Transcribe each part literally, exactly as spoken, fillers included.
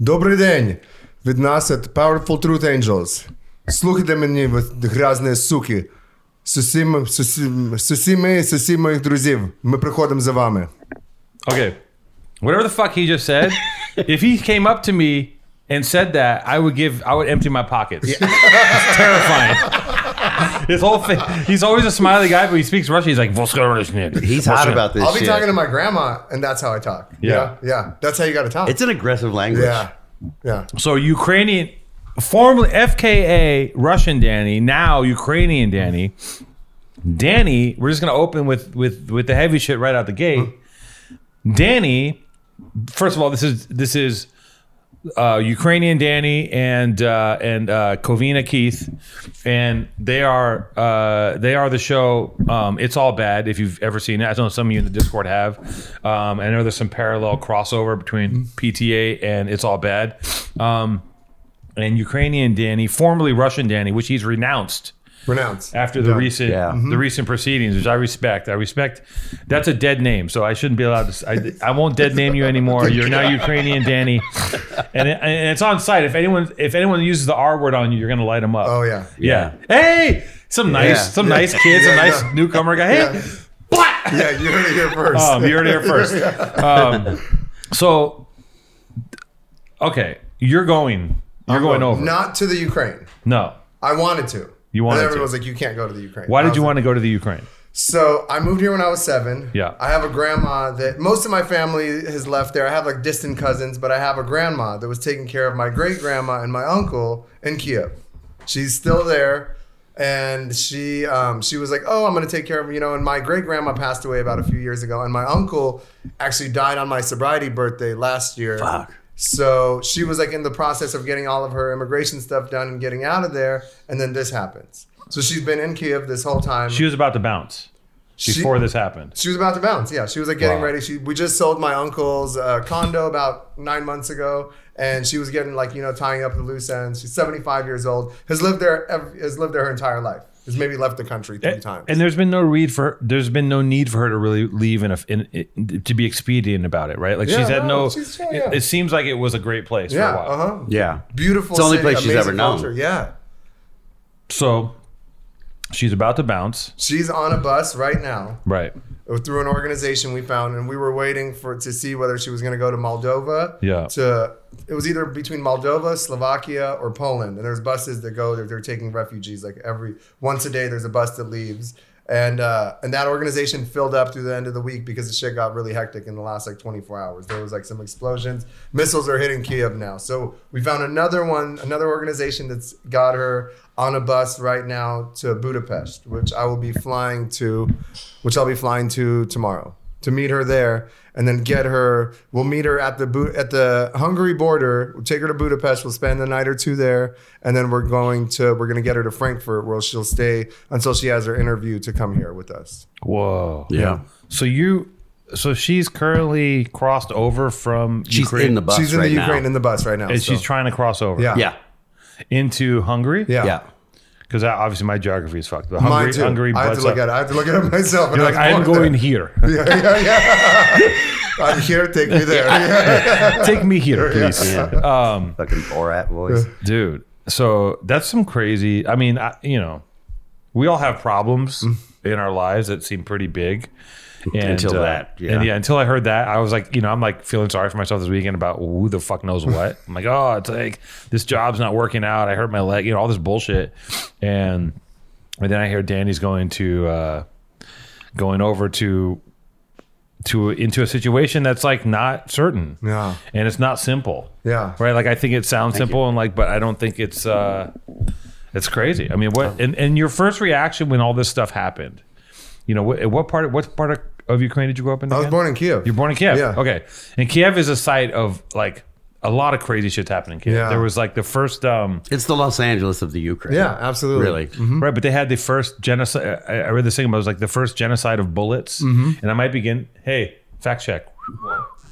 Добрий день! Від нас від Powerful Truth Angels. Слухайте мені, ви грязні суки. Сусіми, сусіми, сусіми, сусіми моїх друзів. Ми приходимо за вами. Okay. Whatever the fuck he just said, if he came up to me and said that, I would give, I would empty my pockets. Yeah. It's terrifying. His whole thing. He's always a smiley guy, but he speaks Russian. He's like, he's hot about this shit. I'll be shit. talking to my grandma, and that's how I talk. Yeah. Yeah. yeah. That's how you got to talk. It's an aggressive language. Yeah. Yeah. So Ukrainian, formerly F K A Russian Danny, now Ukrainian Danny. Danny, we're just going to open with, with, with the heavy shit right out the gate. Danny, first of all, this is, this is, Uh, Ukrainian Danny and uh, and uh, Kovina Keith, and they are uh, they are the show. Um, It's All Bad. If you've ever seen it, I know some of you in the Discord have. Um, I know there's some parallel crossover between P T A and It's All Bad. Um, and Ukrainian Danny, formerly Russian Danny, which he's renounced. Renounced after the yeah. recent yeah. Mm-hmm. the recent proceedings, which I respect. I respect. That's a dead name, so I shouldn't be allowed to. I, I won't dead name you anymore. You're now Ukrainian Danny, and, it, and it's on site. If anyone if anyone uses the R word on you, you're gonna light them up. Oh yeah, yeah. yeah. Hey, some nice yeah. some yeah. nice kids, yeah, a nice yeah. newcomer guy. Hey, yeah. Black. Yeah, you heard it here first. Um, you heard it here first. Um, so, okay, you're going. You're I'm going over. Not to the Ukraine. No, I wanted to. You wanted and everyone's to. like, you can't go to the Ukraine. Why did you like, want to go to the Ukraine? So I moved here when I was seven. Yeah. I have a grandma that most of my family has left there. I have like distant cousins, but I have a grandma that was taking care of my great grandma and my uncle in Kiev. She's still there. And she um, she was like, oh, I'm going to take care of, you know, and my great grandma passed away about a few years ago. And my uncle actually died on my sobriety birthday last year. Fuck. So she was like in the process of getting all of her immigration stuff done and getting out of there. And then this happens. So she's been in Kiev this whole time. She was about to bounce before she, this happened. She was about to bounce. Yeah. She was like getting wow. ready. She, we just sold my uncle's uh, condo about nine months ago. And she was getting like, you know, tying up the loose ends. She's seventy-five years old, has lived there, has lived there her entire life. Has maybe left the country three and, times. And there's been no read for her, there's been no need for her to really leave and to be expedient about it, right? Like yeah, she's had no, no she's, yeah, yeah. It, it seems like it was a great place yeah, for a while. Uh-huh. Yeah. Beautiful. It's the only place she's ever known. Yeah. So she's about to bounce. She's on a bus right now. Right. Through an organization we found, and we were waiting for to see whether she was going to go to Moldova. Yeah. To it was either between Moldova, Slovakia, or Poland. And there's buses that go; they're, they're taking refugees. Like every once a day, there's a bus that leaves, and uh, and that organization filled up through the end of the week because the shit got really hectic in the last like twenty-four hours. There was like some explosions. Missiles are hitting Kiev now, so we found another one, another organization that's got her on a bus right now to Budapest, which I will be flying to, which I'll be flying to tomorrow to meet her there, and then get her. We'll meet her at the at the Hungary border. We'll take her to Budapest. We'll spend a night or two there, and then we're going to we're going to get her to Frankfurt, where she'll stay until she has her interview to come here with us. Whoa! Yeah. yeah. So you, so she's currently crossed over from she's Ukraine. in the bus. She's in right the Ukraine now. in the bus right now, and so. she's trying to cross over. Yeah. Yeah. Into Hungary? Yeah. Because yeah. obviously my geography is fucked. Hungary, Mine too. Hungary I have to look up. at it. I have to look at it myself. You're like, I'm going there. here. Yeah, yeah, yeah. I'm here, take me there. Yeah. Take me here, please. Yeah. Um, Fucking Borat voice. Dude, so that's some crazy... I mean, I, you know, we all have problems in our lives that seem pretty big. And, until uh, that. Yeah. And yeah, until I heard that, I was like, you know, I'm like feeling sorry for myself this weekend about who the fuck knows what. I'm like, oh, it's like this job's not working out. I hurt my leg, you know, all this bullshit. And, and then I hear Danny's going to, uh, going over to, to, into a situation that's like not certain. Yeah. And it's not simple. Yeah. Right. Like I think it sounds Thank simple you. and like, but I don't think it's, uh, it's crazy. I mean, what, and, and your first reaction when all this stuff happened, you know, what, what part, what part of, of Ukraine did you grow up in? Again? I was born in Kiev. You're born in Kiev? Yeah. Okay. And Kiev is a site of like a lot of crazy shit's happening in Kiev. Yeah. There was like the first... Um, it's the Los Angeles of the Ukraine. Yeah, absolutely. Really. Mm-hmm. Right, but they had the first genocide. I, I read this thing about it was like the first genocide of bullets. Mm-hmm. And I might begin... Hey, fact check.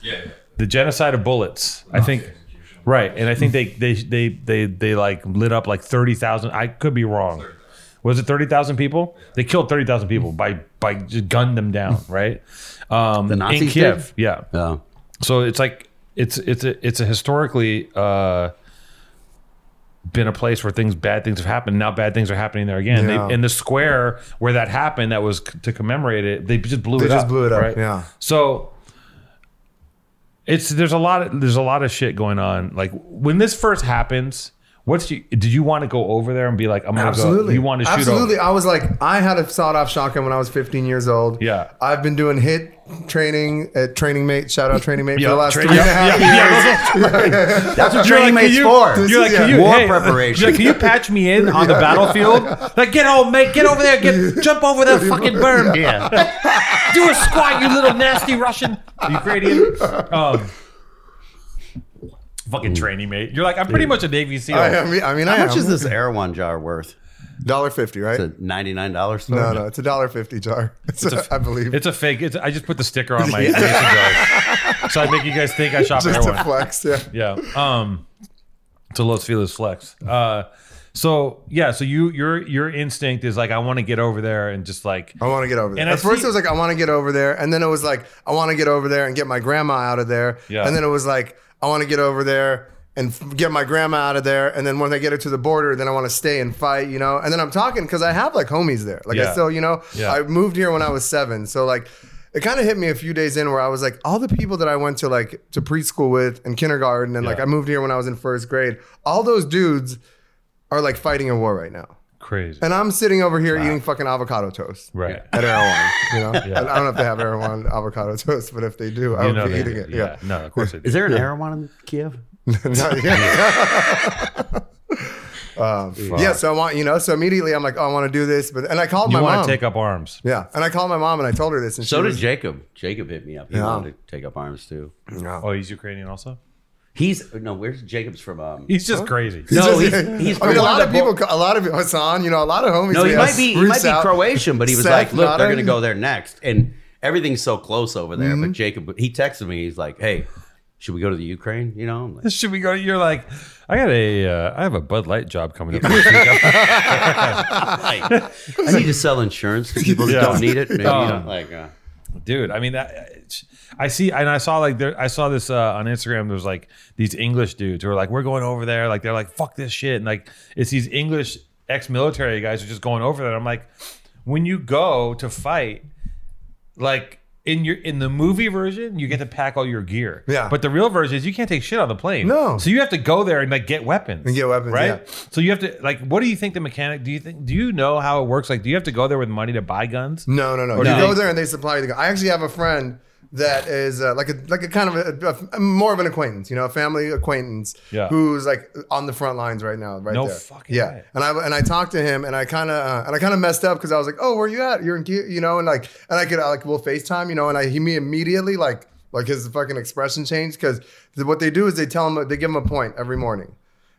Yeah. The genocide of bullets, I think... Right. And I think they they they they, they like lit up like thirty thousand. I could be wrong. Was it thirty thousand people? They killed thirty thousand people by by just gunned them down, right? Um, the Nazis in Kiev, did? yeah. Oh. So it's like it's it's a, it's a historically uh, been a place where things bad things have happened. Now bad things are happening there again. Yeah. They, in the square where that happened, that was c- to commemorate it. They just blew they it just up. They just blew it up. Right? Yeah. So it's there's a lot of, there's a lot of shit going on. Like when this first happens. What's you, did you want to go over there and be like, I'm going to go, you want to shoot Absolutely. Over. I was like, I had a sawed off shotgun when I was fifteen years old. Yeah. I've been doing hit training at Training Mate, shout out Training Mate yeah, for the last tra- three yeah, and a half yeah, years. Yeah, that's, right. That's what Training Mate's for. You're like, can you, war hey, preparation. You're like, can you patch me in on the battlefield? Like, get old mate, get over there, get jump over that fucking berm. Yeah. Yeah. Do a squat, you little nasty Russian, Ukrainian. Um, Fucking Training Mate. You're like, I'm pretty Dude. much a Navy SEAL. I, I mean, I mean, how I much am. Is this Erewhon jar worth? one dollar fifty, right? It's a ninety-nine dollars store? No, no, it's a one dollar fifty jar. It's, it's a, a, I believe. It's a fake. It's, I just put the sticker on my Navy jar. So I make you guys think I shop just Erewhon. Just a flex, yeah. Yeah. Um, to Los Feliz flex. Uh, so, yeah, so you your your instinct is like, I want to get over there and just like. I want to get over there. And At I first see, it was like, I want to get over there. And then it was like, I want to get over there and get my grandma out of there. Yeah. And then it was like, I want to get over there and get my grandma out of there. And then when I get her to the border, then I want to stay and fight, you know? And then I'm talking because I have like homies there. Like yeah. I still, you know, yeah. I moved here when I was seven. So like it kind of hit me a few days in where I was like, all the people that I went to like to preschool with and kindergarten and yeah. like I moved here when I was in first grade, all those dudes are like fighting a war right now. Crazy. And I'm sitting over here wow. eating fucking avocado toast. Right. At Erewhon. You know? Yeah. I don't know if they have Erewhon avocado toast, but if they do, I you would be eating it. Yeah. yeah. No, of course they do. Is there an yeah. Erewhon in Kiev? Not yet. um, yeah, so I want, you know, so immediately I'm like, oh, I want to do this. But and I called you my mom. You want to take up arms. Yeah. And I called my mom and I told her this. And so she did was, Jacob. Jacob hit me up. He yeah. wanted to take up arms too. Yeah. Oh, he's Ukrainian also? He's no. Where's Jacob's from? Um, he's just crazy. No, he's. he's I mean, a lot of people. A lot of Hassan. You know, a lot of homies. No, he might be. He might be Croatian, but he was like, "Look, they're going to go there next," and everything's so close over there. Mm-hmm. But Jacob, he texted me. He's like, "Hey, should we go to the Ukraine?" You know, I'm like, should we go? You're like, I got a. Uh, I have a Bud Light job coming up. This week. I need to sell insurance to people yeah. who don't need it. Maybe, um, you know, like. Uh, Dude, I mean, that, I see, and I saw like there, I saw this uh, on Instagram. There's like these English dudes who are like, "We're going over there." Like they're like, "Fuck this shit," and like it's these English ex-military guys who are just going over there. And I'm like, when you go to fight, like in your in the movie version, you get to pack all your gear. Yeah. But the real version is you can't take shit on the plane. No. So you have to go there and like get weapons. And get weapons, right? Yeah. So you have to like, what do you think the mechanic? Do you think? Do you know how it works? Like, do you have to go there with money to buy guns? No, no, no. Or you no. go there and they supply you the gun. I actually have a friend that is uh, like a like a kind of a, a, a more of an acquaintance, you know, a family acquaintance yeah. who's like on the front lines right now, right no there. Fucking yeah. Way. And I and I talked to him, and I kind of uh, and I kind of messed up because I was like, "Oh, where you at? You're in, you know," and like and I could I like we'll FaceTime, you know, and I he me immediately like like his fucking expression changed because what they do is they tell him they give him a point every morning.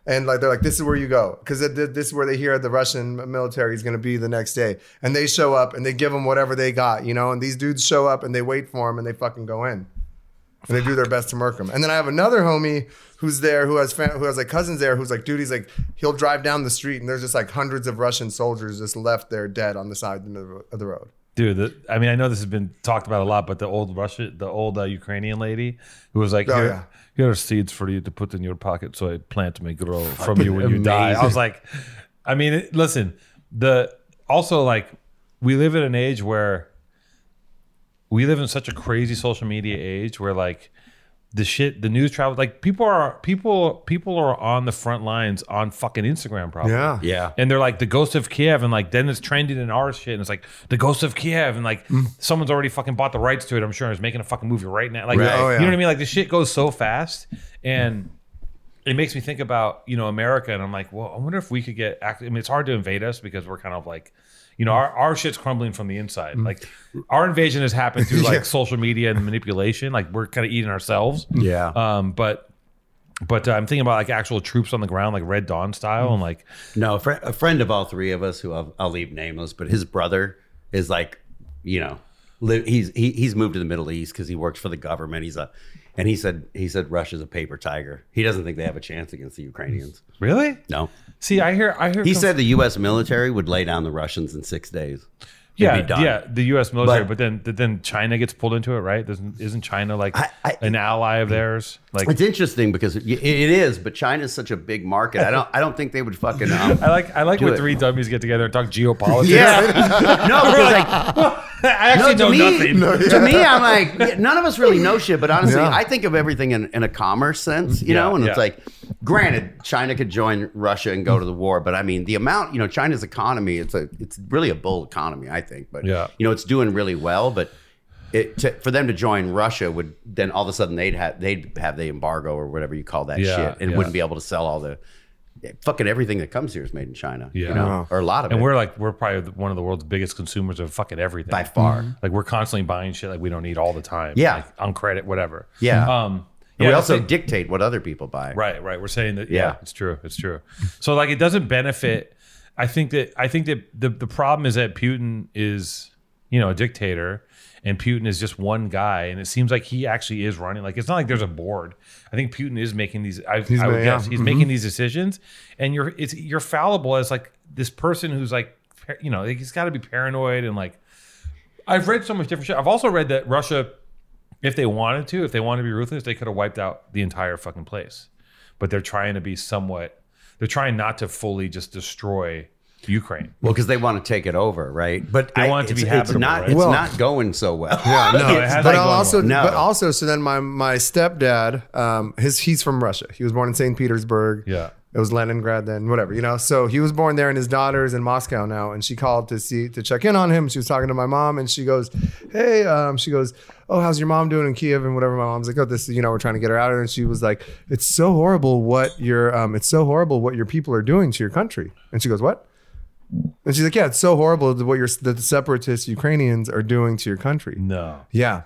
And like they're like, this is where you go. Because this is where they hear the Russian military is going to be the next day. And they show up and they give them whatever they got, you know. And these dudes show up and they wait for them and they fucking go in. And they do their best to murk them. And then I have another homie who's there who has fam- who has like cousins there who's like, dude, he's like, he'll drive down the street and there's just like hundreds of Russian soldiers just left there dead on the side of the road. Dude, the, I mean, I know this has been talked about a lot, but the old Russia, the old uh, Ukrainian lady who was like, oh, here, yeah. here are seeds for you to put in your pocket so a plant may grow from you when Amazing. You die. I was like, I mean, it, listen, the also like we live in an age where we live in such a crazy social media age where like the shit, the news travels, like people are people people are on the front lines on fucking Instagram probably. Yeah. Yeah. And they're like the ghost of Kiev and like then it's trending in our shit and it's like the ghost of Kiev and like mm. someone's already fucking bought the rights to it, I'm sure, and is making a fucking movie right now. Like right. Oh, yeah. You know what I mean? Like the shit goes so fast and it makes me think about, you know, America and I'm like, well, I wonder if we could get act- I mean it's hard to invade us because we're kind of like, you know, our, our shit's crumbling from the inside. Like our invasion has happened through like yeah. social media and manipulation. Like we're kind of eating ourselves. Yeah. Um. But but uh, I'm thinking about like actual troops on the ground, like Red Dawn style, and like no, a, fr- a friend of all three of us who I'll, I'll leave nameless, but his brother is like, you know, li- he's he, he's moved to the Middle East because he works for the government. He's a and he said he said Russia's a paper tiger. He doesn't think they have a chance against the Ukrainians. Really? No. See, I hear. I hear. He said the U S military would lay down the Russians in six days. yeah, be done. Yeah, the U S military, but, but then then China gets pulled into it, right? Doesn't, isn't China like I, I, an ally of theirs? Like, it's interesting because it, it is, but China is such a big market. I don't I don't think they would fucking. Um, I like I like when it. three dummies get together and talk geopolitics. Yeah, no, because like. I actually no, know me, nothing. No, yeah. To me, I'm like, yeah, none of us really know shit, but honestly, yeah. I think of everything in, in a commerce sense, you yeah, know? And yeah. it's like, granted, China could join Russia and go to the war, but I mean, the amount, you know, China's economy, it's a, it's really a bull economy, I think. But, yeah. you know, it's doing really well, but it, to, for them to join Russia would, then all of a sudden they'd have, they'd have the embargo or whatever you call that yeah, shit and yeah. wouldn't be able to sell all the, fucking everything that comes here is made in China, yeah. you know, wow. or a lot of and it. And we're like, we're probably one of the world's biggest consumers of fucking everything. By far. Mm-hmm. Like we're constantly buying shit like we don't need all the time. Yeah. Like on credit, whatever. Yeah. Um, yeah we also say, dictate what other people buy. Right, right. We're saying that, yeah, yeah it's true. It's true. So like it doesn't benefit. I think that, I think that the, the problem is that Putin is, you know, a dictator. And Putin is just one guy, and it seems like he actually is running. Like it's not like there's a board. I think Putin is making these. I, he's, I would guess he's mm-hmm. making these decisions, and you're it's you're fallible as like this person who's like, you know, like he's got to be paranoid and like. I've read so much different shit. I've also read that Russia, if they wanted to, if they wanted to be ruthless, they could have wiped out the entire fucking place, but they're trying to be somewhat. They're trying not to fully just destroy Ukraine. Well, because they want to take it over, right? But they I, want it to be it's, habitable. It's not, right? It's well, not going so well. Yeah, no, it has but also, well. No. But also, so then my my stepdad, um, his he's from Russia. He was born in Saint Petersburg. Yeah, it was Leningrad then, whatever, you know. So he was born there, and his daughter's in Moscow now. And she called to see to check in on him. She was talking to my mom, and she goes, "Hey," um, she goes, "Oh, how's your mom doing in Kiev?" And whatever. My mom's like, "Oh, this, you know, we're trying to get her out of here." And she was like, "It's so horrible what your um, it's so horrible what your people are doing to your country." And she goes, "What?" And she's like, yeah, it's so horrible what your the separatist Ukrainians are doing to your country. No. Yeah.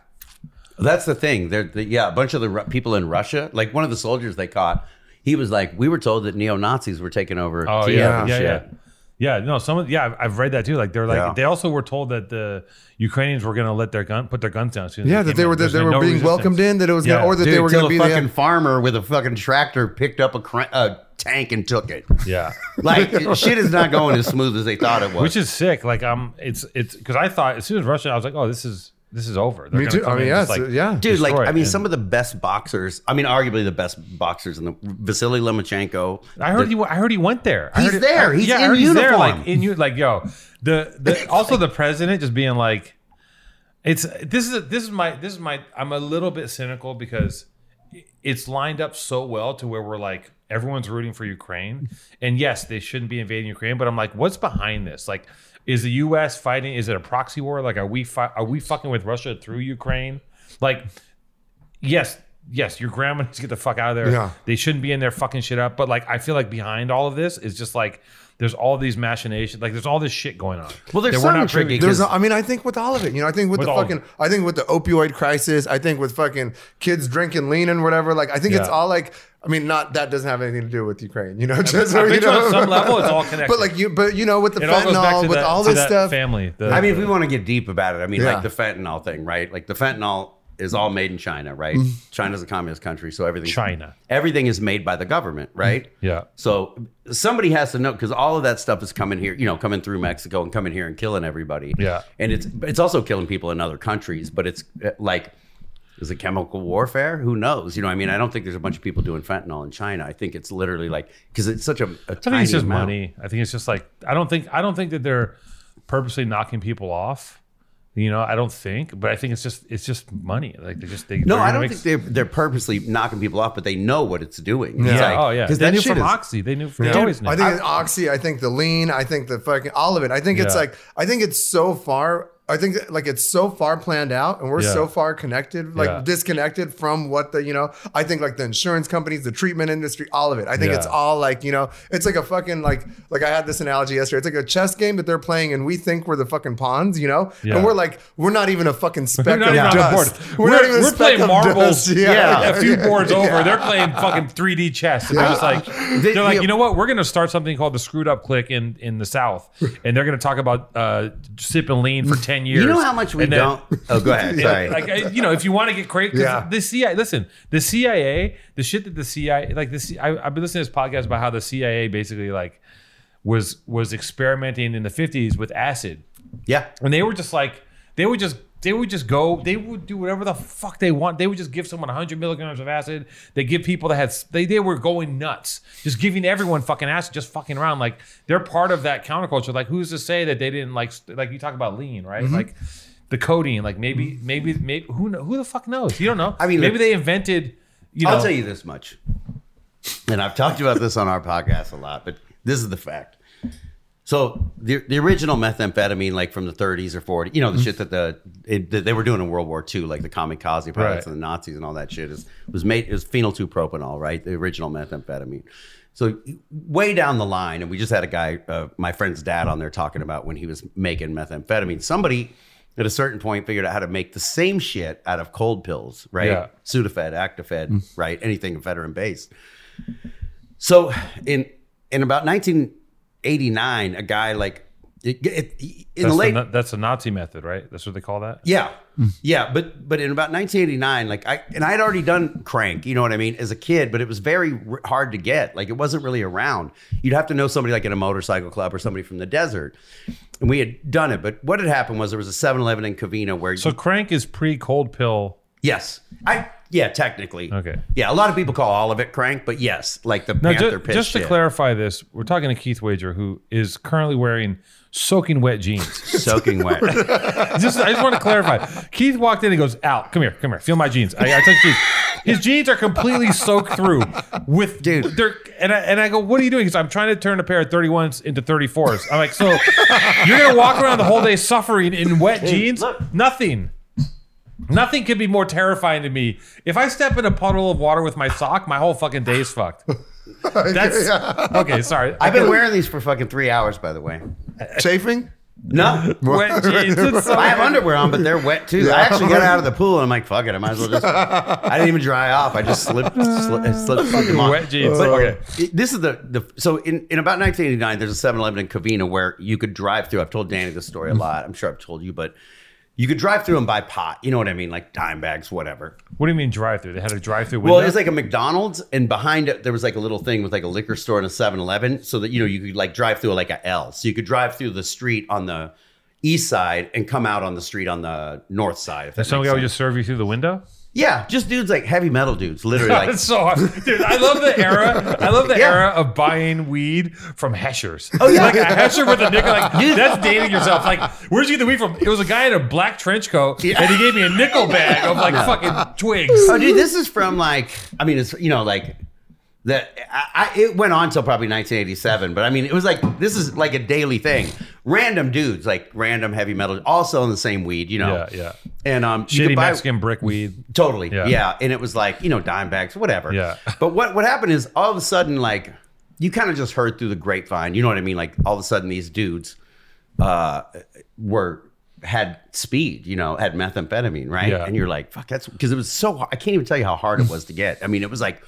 That's the thing. They're, the, yeah, a bunch of the Ru- people in Russia, like one of the soldiers they caught, he was like, we were told that neo-Nazis were taking over. Oh, Kiev yeah. And yeah, shit. yeah. Yeah, no, some of, yeah, I've read that too. Like they're like, yeah. they also were told that the Ukrainians were going to let their gun, put their guns down. Yeah, that they were, that they were no being resistance. welcomed in, that it was, yeah. gonna, or that Dude, they were going to be there. Until a fucking farmer with a fucking tractor picked up a, cr- a tank and took it. Yeah. Like shit is not going as smooth as they thought it was. Which is sick. Like um it's it's because I thought as soon as Russia, I was like, oh, this is this is over. They're Me too. I mean, yeah, like, yeah. Dude, like I mean, and, some of the best boxers, I mean, arguably the best boxers in the Vasily Lomachenko. I heard the, he I heard he went there. I he's heard there. It, I, he's yeah, in uniform. He's there, like in you like yo. The the also the president just being like, it's this is this is my this is my I'm a little bit cynical because it's lined up so well to where we're like everyone's rooting for Ukraine, and yes, they shouldn't be invading Ukraine. But I'm like, what's behind this? Like, is the U S fighting? Is it a proxy war? Like, are we fi- are we fucking with Russia through Ukraine? Like, yes, yes, your grandma needs to get the fuck out of there. Yeah. They shouldn't be in there fucking shit up. But like, I feel like behind all of this is just like there's all these machinations. Like, there's all this shit going on. Well, there's some tricky. There's, I mean, I think with all of it, you know, I think with, with the fucking, I think with the opioid crisis, I think with fucking kids drinking lean and whatever. Like, I think yeah. it's all like. I mean, not that doesn't have anything to do with Ukraine, you know. Just I mean, you know? On some level, it's all connected. But like you, but you know, with the it fentanyl, with that, all this stuff, family. The, I mean, if we want to get deep about it, I mean, yeah. like the fentanyl thing, right? Like the fentanyl is all made in China, right? Mm. China's a communist country, so everything China, everything is made by the government, right? Mm. Yeah. So somebody has to know because all of that stuff is coming here, you know, coming through Mexico and coming here and killing everybody. Yeah. And it's it's also killing people in other countries, but it's like. Is it chemical warfare? Who knows? You know, I mean, I don't think there's a bunch of people doing fentanyl in China. I think it's literally like because it's such a, a I tiny think it's just amount. money. I think it's just like I don't think I don't think that they're purposely knocking people off. You know, I don't think, but I think it's just it's just money. Like they just they no, I don't think s- they're they're purposely knocking people off, but they know what it's doing. Yeah, it's like, oh yeah, because they knew from is, Oxy, they knew from yeah. they always knew. I think I, Oxy, I think the lean, I think the fucking all of it. I think yeah. it's like I think it's so far. I think like it's so far planned out and we're yeah. so far connected, like yeah. disconnected from what the, you know, I think like the insurance companies, the treatment industry, all of it. I think yeah. it's all like, you know, it's like a fucking like, like I had this analogy yesterday. It's like a chess game that they're playing and we think we're the fucking pawns, you know, yeah. and we're like, we're not even a fucking speck of dust. We're, we're, not even we're a speck playing of marbles. Dust. Yeah. yeah. Like a few boards yeah. over. They're playing fucking three D chess. And yeah. they're just like, they're the, like, the, you know what? We're going to start something called the Screwed Up Clique in, in the South. And they're going to talk about uh, sip and lean for ten years. You know how much we then, don't. Oh, go ahead. Sorry. Like, you know, if you want to get crazy, yeah. the C I A. Listen, the C I A, the shit that the C I A, like the C, I, I've been listening to this podcast about how the C I A basically like was was experimenting in the fifties with acid Yeah. And they were just like, they would just, they would just go, they would do whatever the fuck they want. They would just give someone one hundred milligrams of acid. They give people that had, they, they were going nuts. Just giving everyone fucking acid, just fucking around. Like, they're part of that counterculture. Like, who's to say that they didn't like, like you talk about lean, right? Mm-hmm. Like the codeine, like maybe, maybe, maybe, who who the fuck knows? You don't know. I mean, maybe they invented, you know. I'll tell you this much. And I've talked about this on our podcast a lot, but this is the fact. So the, the original methamphetamine, like from the thirties or forties, you know, the mm-hmm. shit that the it, that they were doing in World War Two, like the kamikaze pilots right. and the Nazis and all that shit, is was made it was phenyl two propanol, right? The original methamphetamine. So way down the line, and we just had a guy, uh, my friend's dad, on there talking about when he was making methamphetamine. Somebody at a certain point figured out how to make the same shit out of cold pills, right? Yeah. Sudafed, Actifed, mm. right? Anything veteran based. So in in about nineteen eighty-nine, a guy like it, it, in that's the late the, that's the Nazi method, right? That's what they call that. Yeah, yeah. But but in about nineteen eighty-nine, like I and I had already done crank, you know what I mean, as a kid. But it was very hard to get. Like, it wasn't really around. You'd have to know somebody like in a motorcycle club or somebody from the desert. And we had done it. But what had happened was there was a seven eleven in Covina where so you, crank is pre cold pill. Yes, I. Yeah, technically. Okay. Yeah, a lot of people call all of it crank, but yes, like the now, Panther just, piss Just to shit. clarify this, we're talking to Keith Wager, who is currently wearing soaking wet jeans. Soaking wet. just, I just want to clarify. Keith walked in and goes, Al, come here, come here, feel my jeans. I, I touch jeans. His jeans are completely soaked through with, dude. And I, and I go, what are you doing? Because I'm trying to turn a pair of thirty-ones into thirty-fours. I'm like, so you're going to walk around the whole day suffering in wet hey, jeans? Look. Nothing. Nothing could be more terrifying to me. If I step in a puddle of water with my sock, my whole fucking day is fucked. That's yeah. Okay, sorry. I've been wearing these for fucking three hours, by the way. Chafing? No. Wet jeans. So I have underwear on, but they're wet too. Yeah. I actually got out of the pool and I'm like, fuck it, I might as well just. I didn't even dry off. I just slipped, slipped, slipped fucking on. Wet jeans. But okay. This is the, the so in, in about nineteen eighty-nine, there's a seven eleven in Covina where you could drive through. I've told Danny this story a lot. I'm sure I've told you, but. You could drive through and buy pot. You know what I mean? Like dime bags, whatever. What do you mean drive through? They had a drive through window? Well, it was like a McDonald's, and behind it, there was like a little thing with like a liquor store and a seven eleven, so that, you know, you could like drive through like a L. So you could drive through the street on the east side and come out on the street on the north side. If that and some guy would just serve you through the window? Yeah, just dudes like heavy metal dudes, literally. Like. That's so hard. Dude, I love the era. I love the yeah. era of buying weed from Heshers. Oh yeah, like a Hesher with a nickel. Like, that's dating yourself. Like, where'd you get the weed from? It was a guy in a black trench coat, yeah. and he gave me a nickel bag of like no. fucking twigs. Oh, dude, this is from like. I mean, it's you know like. That I, I it went on till probably nineteen eighty-seven, but I mean it was like this is like a daily thing. Random dudes, like random heavy metal, all selling the same weed, you know. Yeah, yeah. And um, shitty you could buy, Mexican brick weed. Totally, yeah. yeah. And it was like you know dime bags, whatever. Yeah. But what what happened is all of a sudden like you kind of just heard through the grapevine, you know what I mean? Like all of a sudden these dudes uh, were. had speed, you know, had methamphetamine, right? Yeah. And you're like, fuck, that's because it was so hard. I can't even tell you how hard it was to get. I mean, it was like,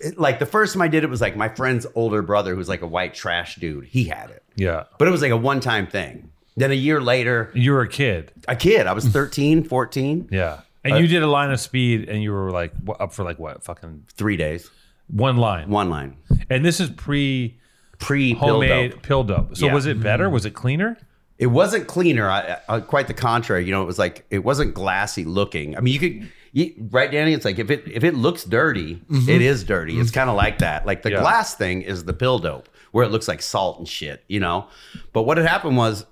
it, like the first time I did it was like my friend's older brother, who's like a white trash dude. He had it. Yeah. But it was like a one-time thing. Then a year later. You were a kid. A kid. I was thirteen, fourteen. Yeah. And uh, you did a line of speed and you were like up for like what? Fucking three days. One line. One line. And this is pre pre homemade pill dope. So yeah. was it better? Was it cleaner? It wasn't cleaner. I, I, quite the contrary. You know, it was like it wasn't glassy looking. I mean, you could, you, right, Danny? It's like if it if it looks dirty, mm-hmm. it is dirty. It's kind of like that. Like the yeah. glass thing is the pill dope, where it looks like salt and shit. You know, but what had happened was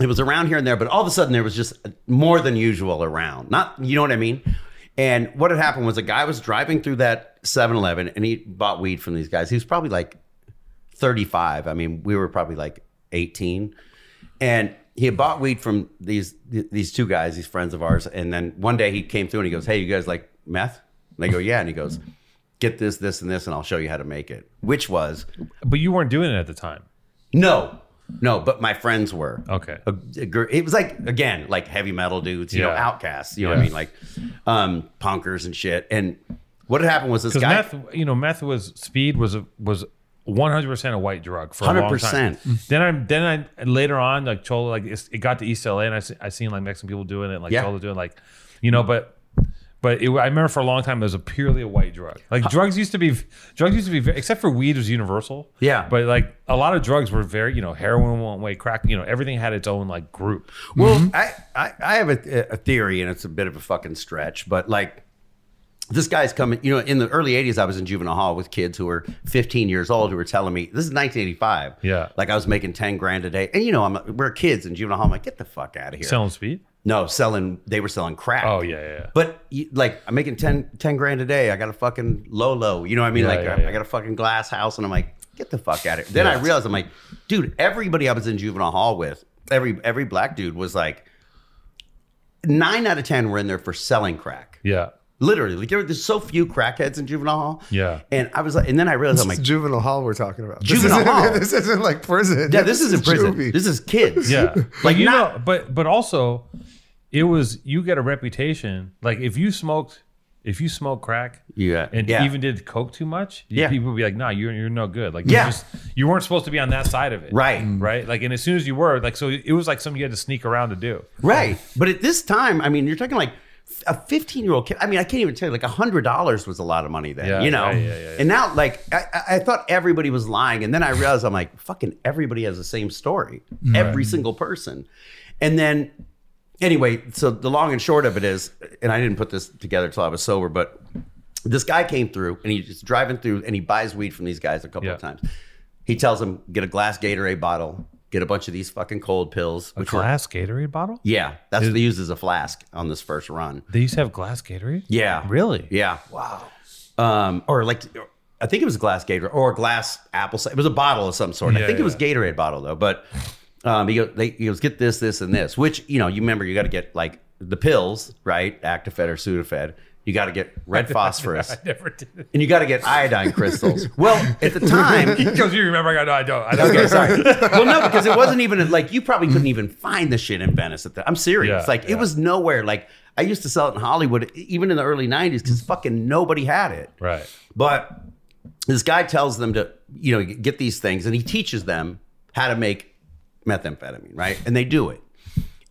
it was around here and there, but all of a sudden there was just more than usual around. Not, you know what I mean? And what had happened was a guy was driving through that seven eleven and he bought weed from these guys. He was probably like thirty-five. I mean, we were probably like eighteen. And he had bought weed from these these two guys, these friends of ours. And then one day he came through and he goes, hey, you guys like meth? And they go, yeah. And he goes, get this, this, and this, and I'll show you how to make it. Which was. But you weren't doing it at the time. No, no. But my friends were. Okay. A, a, it was like, again, like heavy metal dudes, you yeah. know, outcasts. You know yeah. what I mean? Like um, punkers and shit. And what had happened was this guy. Meth, you know, meth was, speed was, was. one hundred percent a white drug for a long time. Then I then I later on like Chola like it got to East L A and I I seen like Mexican people doing it like yeah. Chola doing like you know but But it, I remember for a long time it was a purely a white drug. Like drugs used to be, drugs used to be, except for weed was universal. Yeah. But like a lot of drugs were very, you know, heroin one way, crack, you know, everything had its own like group. Well, mm-hmm. I, I, I have a, a theory, and it's a bit of a fucking stretch, but like this guy's coming, you know, in the early eighties, I was in juvenile hall with kids who were fifteen years old who were telling me, this is nineteen eighty-five. Yeah. Like I was making ten grand a day. And you know, I'm, we're kids in juvenile hall. I'm like, get the fuck out of here. Selling speed? No, selling, they were selling crack. Oh, yeah, yeah. But like, I'm making ten grand a day. I got a fucking Lolo. You know what I mean? Yeah, like, yeah, I, yeah. I got a fucking glass house, and I'm like, get the fuck out of here. Then yeah. I realized, I'm like, dude, everybody I was in juvenile hall with, every every black dude was like, nine out of ten were in there for selling crack. Yeah. Literally, like there, there's so few crackheads in juvenile hall. Yeah, and I was like, and then I realized this I'm like, juvenile hall we're talking about. This juvenile hall. This isn't like prison. Yeah, this, this isn't is prison. Juvie. This is kids. Yeah, like you not, know, but but also, it was you get a reputation. Like if you smoked, if you smoked crack, yeah, and yeah. even did coke too much, yeah, people would be like, nah, you're you're no good. Like yeah. just, you weren't supposed to be on that side of it. Right, right. Like and as soon as you were, like so it was like something you had to sneak around to do. Right, but at this time, I mean, you're talking like. A fifteen year old kid, I mean, I can't even tell you, like one hundred dollars was a lot of money then, yeah, you know? Yeah, yeah, yeah, and now, like, I, I thought everybody was lying. And then I realized, I'm like, fucking everybody has the same story, right. Every single person. And then, anyway, so the long and short of it is, and I didn't put this together till I was sober, but this guy came through and he's just driving through and he buys weed from these guys a couple yeah. of times. He tells them, get a glass Gatorade bottle. Get a bunch of these fucking cold pills. A glass are, Gatorade bottle? Yeah. That's what they use as a flask on this first run. They used to have glass Gatorade? Yeah. Really? Yeah. Wow. Um, or like, I think it was a glass Gatorade or a glass apple. It was a bottle of some sort. Yeah, I think yeah. it was Gatorade bottle though. But um, he, goes, they, he goes, get this, this, and this. Which, you know, you remember you got to get like the pills, right? Actifed or Sudafed. You got to get red phosphorus. I never did. And you got to get iodine crystals. Well, at the time. Because you remember, I go, no, I don't. I don't. Okay, sorry. Well, no, because it wasn't even, like, you probably couldn't even find the shit in Venice. At the, I'm serious. Yeah, like, yeah. it was nowhere. Like, I used to sell it in Hollywood, even in the early nineties, because fucking nobody had it. Right. But this guy tells them to, you know, get these things. And he teaches them how to make methamphetamine, right? And they do it.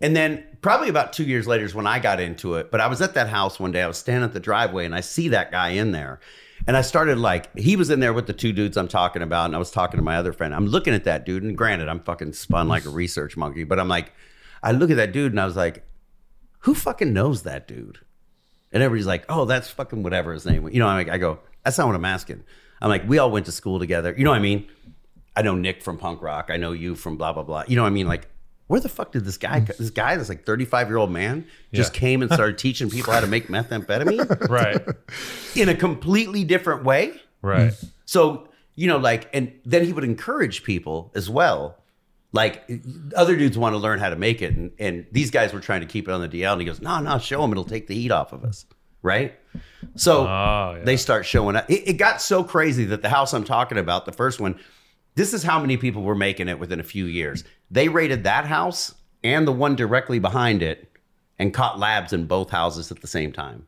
And then probably about two years later is when I got into it. But I was at that house one day. I was standing at the driveway and I see that guy in there. And I started like, he was in there with the two dudes I'm talking about. And I was talking to my other friend. I'm looking at that dude. And granted, I'm fucking spun like a research monkey. But I'm like, I look at that dude and I was like, who fucking knows that dude? And everybody's like, oh, that's fucking whatever his name was. You know, I'm like, I go, that's not what I'm asking. I'm like, we all went to school together. You know what I mean? I know Nick from punk rock. I know you from blah, blah, blah. You know what I mean? Like, where the fuck did this guy, this guy, this like thirty-five year old man just yeah. came and started teaching people how to make methamphetamine? Right. In a completely different way. Right. So, you know, like, and then he would encourage people as well. Like other dudes want to learn how to make it. And, and these guys were trying to keep it on the D L and he goes, no, no, show them. It'll take the heat off of us. Right. So oh, yeah. they start showing up. It, it got so crazy that the house I'm talking about, the first one, this is how many people were making it within a few years. They raided that house and the one directly behind it and caught labs in both houses at the same time.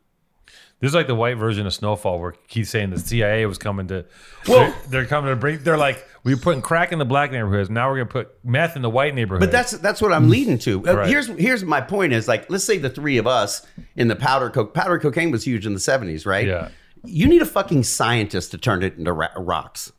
This is like the white version of Snowfall where Keith's saying the C I A was coming to, well, they're, they're coming to bring, they're like, we're putting crack in the black neighborhoods. Now we're going to put meth in the white neighborhood. But that's that's what I'm leading to. Right. Here's here's my point is like, let's say the three of us in the powder coke, powder cocaine was huge in the seventies, right? Yeah. You need a fucking scientist to turn it into ra rocks.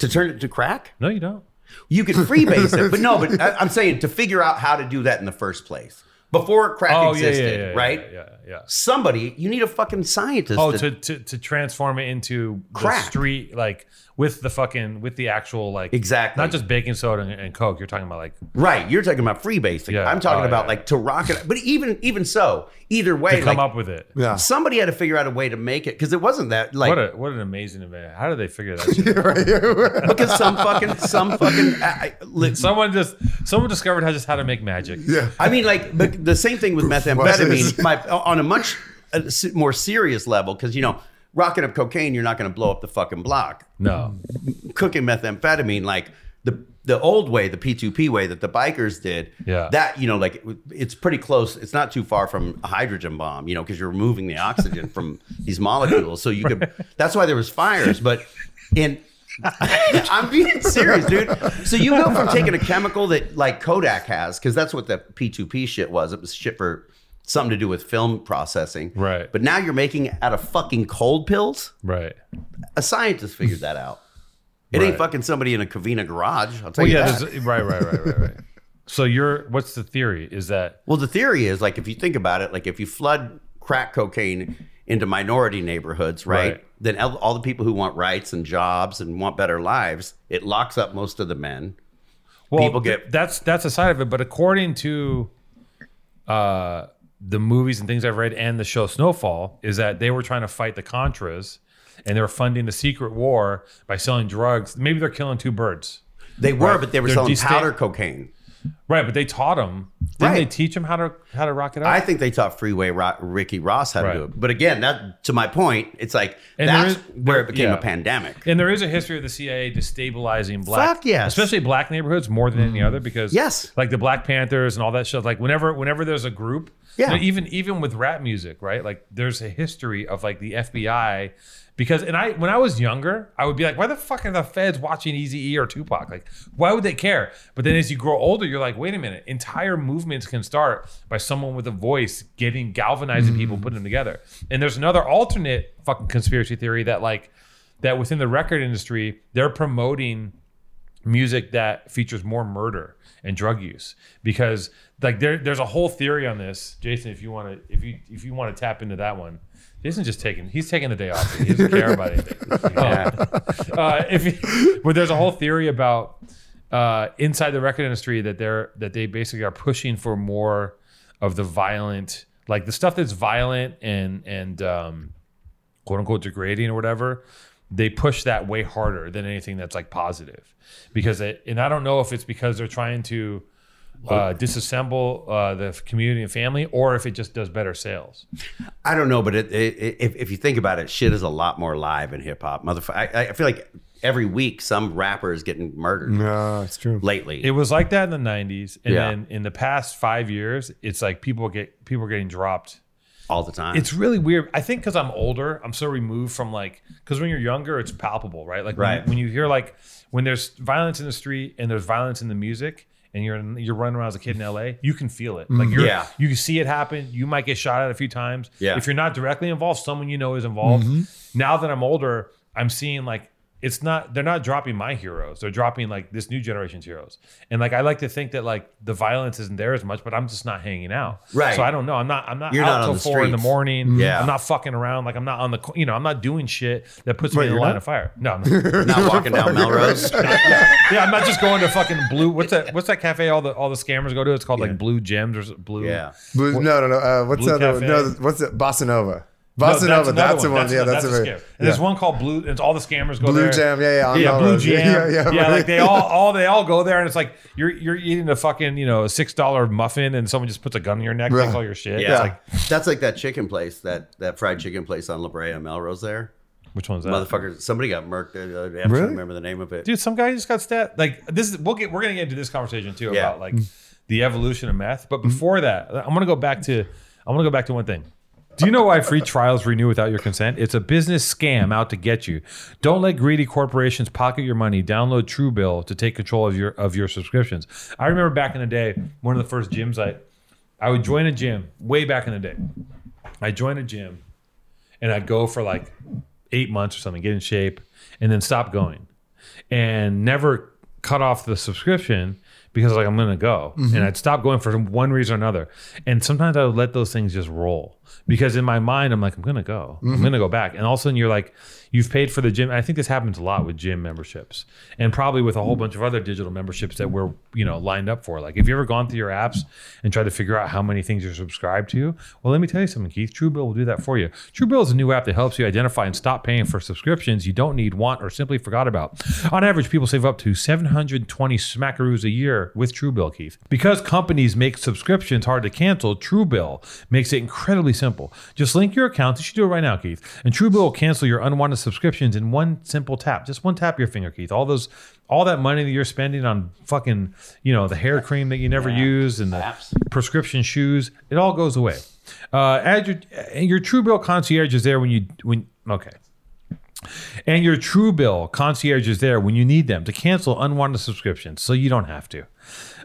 To turn it to crack? No, you don't. You could freebase it, but no, but I, I'm saying to figure out how to do that in the first place. Before crack oh, existed, yeah, yeah, yeah, right? Yeah, yeah, yeah. Somebody, you need a fucking scientist. Oh, to, to, to transform it into crack. The street, like with the fucking, with the actual, like. Exactly. Not just baking soda and, and Coke. You're talking about like. Right. You're talking about freebasing. Yeah. I'm talking oh, about yeah, like yeah. to rock it. But even even so, either way. To come like, up with it. Yeah. Somebody had to figure out a way to make it because it wasn't that like. What, a, what an amazing event. How did they figure that shit out? Right, right. Because some fucking, some fucking. I, I, someone just, someone discovered how just how to make magic. Yeah. I mean like. But, the same thing with methamphetamine my, on a much more serious level because, you know, rocking up cocaine, you're not going to blow up the fucking block. No. Cooking methamphetamine, like the the old way, the P two P way that the bikers did, yeah. that, you know, like it, it's pretty close. It's not too far from a hydrogen bomb, you know, because you're removing the oxygen from these molecules. So you could, right. that's why there was fires. But in... I'm being serious, dude. So you go from taking a chemical that like Kodak has, because that's what the P two P shit was. It was shit for something to do with film processing. Right. But now you're making it out of fucking cold pills? Right. A scientist figured that out. It right. ain't fucking somebody in a Covina garage. I'll tell well, you yeah, that. Right, right, right, right, right. So you're, what's the theory? Is that? Well, the theory is, like, if you think about it, like, if you flood crack cocaine into minority neighborhoods, right? right. Then all the people who want rights and jobs and want better lives, it locks up most of the men. Well, people get that's that's a side of it. But according to uh, the movies and things I've read and the show Snowfall, is that they were trying to fight the Contras and they were funding a secret war by selling drugs. Maybe they're killing two birds. They were, right? but they were they're selling powder cocaine. Right, but they taught them. Didn't right. they teach them how to how to rock it out? I think they taught Freeway Rock, Ricky Ross how right. to do it. But again, that to my point, it's like and that's there is, there, where it became yeah. a pandemic. And there is a history of the C I A destabilizing black, Fuck yes. especially black neighborhoods more than mm. any other because yes. like the Black Panthers and all that stuff. Like whenever whenever there's a group, yeah. you know, even even with rap music, right? Like there's a history of like the F B I. Because and I when I was younger, I would be like, why the fuck are the feds watching Eazy-E or Tupac? Like, why would they care? But then as you grow older, you're like, wait a minute, entire movements can start by someone with a voice getting galvanizing mm. people, putting them together. And there's another alternate fucking conspiracy theory that like that within the record industry, they're promoting music that features more murder and drug use. Because like there there's a whole theory on this. Jason, if you wanna if you if you want to tap into that one. Jason's just taking, he's taking the day off. He doesn't care about anything. Yeah. Uh, if he, but there's a whole theory about uh, inside the record industry that they're, that they basically are pushing for more of the violent, like the stuff that's violent and, and um, quote unquote degrading or whatever. They push that way harder than anything that's like positive because it, and I don't know if it's because they're trying to, Uh, disassemble uh, the community and family, or if it just does better sales. I don't know, but it, it, it, if, if you think about it, shit is a lot more live in hip hop. Motherf- I, I feel like every week some rapper is getting murdered. No, it's true. Lately, it was like that in the nineties, and yeah. then in the past five years, it's like people get people are getting dropped all the time. It's really weird. I think because I'm older, I'm so removed from like because when you're younger, it's palpable, right? Like right. When, when you hear like when there's violence in the street and there's violence in the music. And you're you're running around as a kid in L A, you can feel it. Like you're, yeah. you can see it happen. You might get shot at a few times. Yeah. If you're not directly involved, someone you know is involved. Mm-hmm. Now that I'm older, I'm seeing like it's not they're not dropping my heroes. They're dropping like this new generation's heroes. And like I like to think that like the violence isn't there as much, but I'm just not hanging out. Right. So I don't know. I'm not I'm not you're out not till four streets. In the morning. Yeah. I'm not fucking around. Like I'm not on the you know I'm not doing shit that puts Wait, me in the line not? Of fire. No, I'm not, not walking down Melrose. Not, yeah, I'm not just going to fucking Blue. What's that? What's that cafe? All the all the scammers go to. It's called yeah. like Blue Gems or Blue. Yeah. Blue, what, no, no, no. Uh, what's that? No, what's it? Bossa Nova. Bossa Nova, no, that's, that's the one. That's, yeah, that's, that's a very. Yeah. There's one called Blue, and all the scammers go Blue there. Blue Jam, yeah, yeah, yeah, Blue Jam, yeah, yeah, yeah. Like they all, all they all go there, and it's like you're you're eating a fucking you know a six dollar muffin, and someone just puts a gun in your neck, takes right. all your shit. Yeah, yeah. It's like, that's like that chicken place, that that fried chicken place on La Brea and Melrose there. Which one's that? Motherfucker, somebody got murked. I really? Can't remember the name of it. Dude, some guy just got stabbed. Like this, is, we'll get we're gonna get into this conversation too yeah. about like the evolution of meth. But before that, I'm gonna go back to I'm gonna go back to one thing. Do you know why free trials renew without your consent? It's a business scam out to get you. Don't let greedy corporations pocket your money. Download True Bill to take control of your of your subscriptions. I remember back in the day, one of the first gyms I I would join a gym way back in the day. I joined a gym and I'd go for like eight months or something, get in shape, and then stop going. And never cut off the subscription because like I'm gonna go. Mm-hmm. And I'd stop going for one reason or another. And sometimes I would let those things just roll. Because in my mind, I'm like, I'm going to go. Mm-hmm. I'm going to go back. And all of a sudden, you're like, you've paid for the gym. I think this happens a lot with gym memberships and probably with a whole bunch of other digital memberships that we're, you know, lined up for. Like, have you ever gone through your apps and tried to figure out how many things you're subscribed to? Well, let me tell you something, Keith. True Bill will do that for you. True Bill is a new app that helps you identify and stop paying for subscriptions you don't need, want, or simply forgot about. On average, people save up to seven hundred twenty smackaroos a year with True Bill, Keith. Because companies make subscriptions hard to cancel, True Bill makes it incredibly simple. Just link your account. You should do it right now, Keith. And True Bill will cancel your unwanted subscriptions in one simple tap. Just one tap of your finger, Keith. All those, all that money that you're spending on fucking, you know, the hair cream that you never yeah. use and the Apps. Prescription shoes, it all goes away. Uh, add your your True Bill concierge is there when you when okay. And your True Bill concierge is there when you need them to cancel unwanted subscriptions, so you don't have to.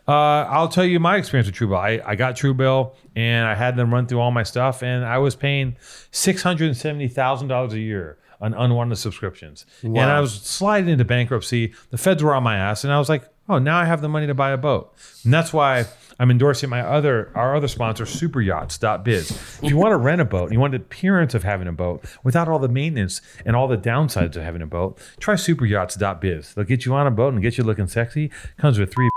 Uh, I'll tell you my experience with True Bill. I, I got True Bill and I had them run through all my stuff, and I was paying six hundred seventy thousand dollars a year on unwanted subscriptions. Wow. And I was sliding into bankruptcy. The feds were on my ass, and I was like, oh, now I have the money to buy a boat. And that's why I'm endorsing my other our other sponsor, super yachts dot biz. If you want to rent a boat and you want the appearance of having a boat without all the maintenance and all the downsides of having a boat, try super yachts dot biz. They'll get you on a boat and get you looking sexy. Comes with three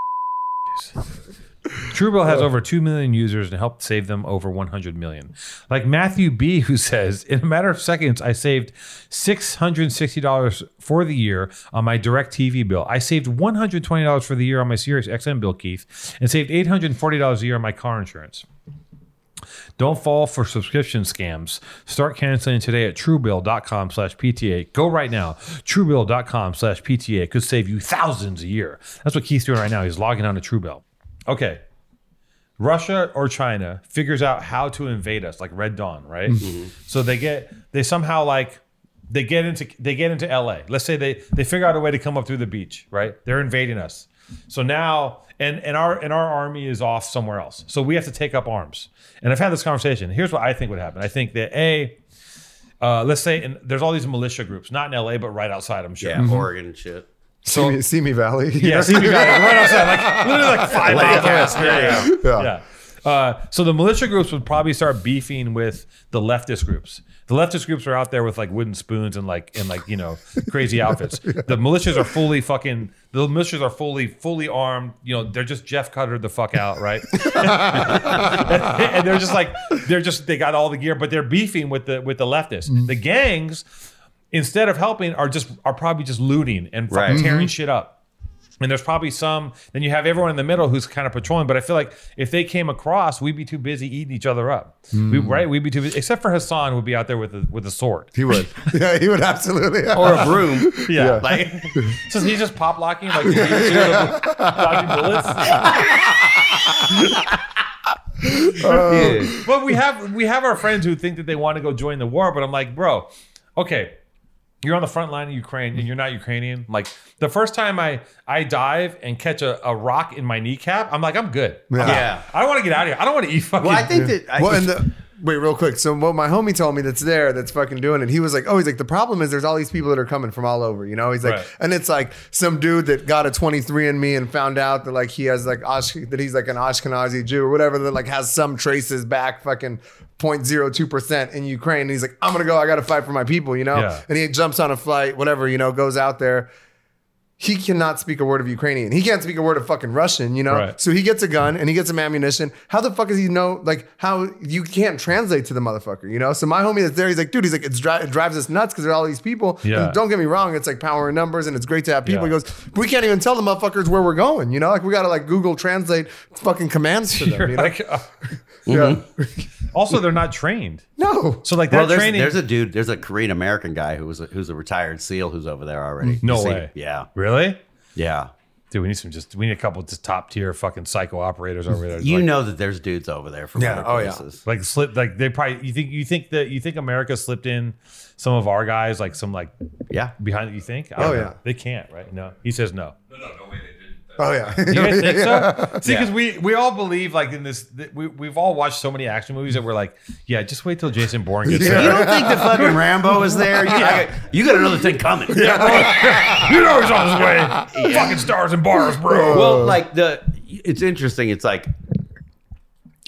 True Bill has over two million users and helped save them over one hundred million. Like Matthew B, who says, in a matter of seconds, I saved six hundred sixty dollars for the year on my DirecTV bill. I saved one hundred twenty dollars for the year on my Sirius X M bill, Keith, and saved eight hundred forty dollars a year on my car insurance. Don't fall for subscription scams. Start canceling today at truebill dot com slash P T A. Go right now. truebill dot com slash P T A could save you thousands a year. That's what Keith's doing right now. He's logging on to Truebill. Okay. Russia or China figures out how to invade us, like Red Dawn, right? Mm-hmm. So they get, they somehow like, they get into, they get into L A. Let's say they, they figure out a way to come up through the beach, right? They're invading us. So now, and, and our, and our army is off somewhere else. So we have to take up arms. And I've had this conversation. Here's what I think would happen. I think that A, uh, let's say, and there's all these militia groups, not in L A, but right outside, I'm sure. Yeah, mm-hmm. Oregon and shit. So Simi Valley, yeah, Simi Valley, right outside, like literally like five miles. Yeah, yeah. yeah. yeah. Uh, so the militia groups would probably start beefing with the leftist groups. The leftist groups are out there with like wooden spoons and like and like you know crazy outfits. yeah. The militias are fully fucking. The militias are fully fully armed. You know they're just Jeff Cutter the fuck out, right? and, and they're just like they're just they got all the gear, but they're beefing with the with the leftists. Mm. The gangs, instead of helping, are just are probably just looting and fucking right. tearing mm-hmm. shit up. And there's probably some, then you have everyone in the middle who's kind of patrolling, but I feel like if they came across, we'd be too busy eating each other up. Mm. We, right? We'd be too busy, except for Hassan would be out there with a, with a sword. He would. yeah, he would absolutely. or a broom. Yeah. yeah. Like, so he's just pop-locking, like, dodging bullets. um. But we have, we have our friends who think that they want to go join the war, but I'm like, bro, okay. You're on the front line of Ukraine and you're not Ukrainian. Like the first time I, I dive and catch a, a rock in my kneecap, I'm like, I'm good. Yeah. I'm yeah. I don't want to get out of here. I don't want to eat fucking. Well, I think that. I well, and the, wait, real quick. So what my homie told me that's there, that's fucking doing it. He was like, oh, he's like, the problem is there's all these people that are coming from all over, you know? He's like, right. and it's like some dude that got a twenty-three and me and found out that like he has like, Osh, that he's like an Ashkenazi Jew or whatever that like has some traces back fucking zero point zero two percent in Ukraine. And he's like, I'm going to go. I got to fight for my people, you know? Yeah. And he jumps on a flight, whatever, you know, goes out there. He cannot speak a word of Ukrainian. He can't speak a word of fucking Russian, you know? Right. So he gets a gun and he gets some ammunition. How the fuck does he know, like, how you can't translate to the motherfucker, you know? So my homie that's there, he's like, dude, he's like, it's dri- it drives us nuts because there are all these people. Yeah. And don't get me wrong, it's like power in numbers and it's great to have people. Yeah. He goes, we can't even tell the motherfuckers where we're going, you know? Like, we got to, like, Google translate fucking commands to them, you know? Like, uh, mm-hmm. yeah. Also, they're not trained. No. So, like, that well, there's, training. There's a dude, there's a Korean American guy who was a, who's a retired SEAL who's over there already. No way. Him? Yeah. Really? Really? Yeah. Dude, we need some just we need a couple of just top tier fucking psycho operators over there. You like, know that there's dudes over there from yeah, other oh places. Yeah. Like slip like they probably you think you think that you think America slipped in some of our guys, like some like yeah behind you think? I oh yeah. Know. They can't, right? No. He says no. No, no, no way they did. Oh yeah. You guys think yeah. so? See, because yeah. we we all believe like in this we we've all watched so many action movies that we're like, yeah, just wait till Jason Bourne gets yeah. there. You don't think the fucking Rambo is there? You, yeah. got, you got another thing coming. Yeah. You know he's on his way. Yeah. Fucking stars and bars, bro. Well, like the it's interesting. It's like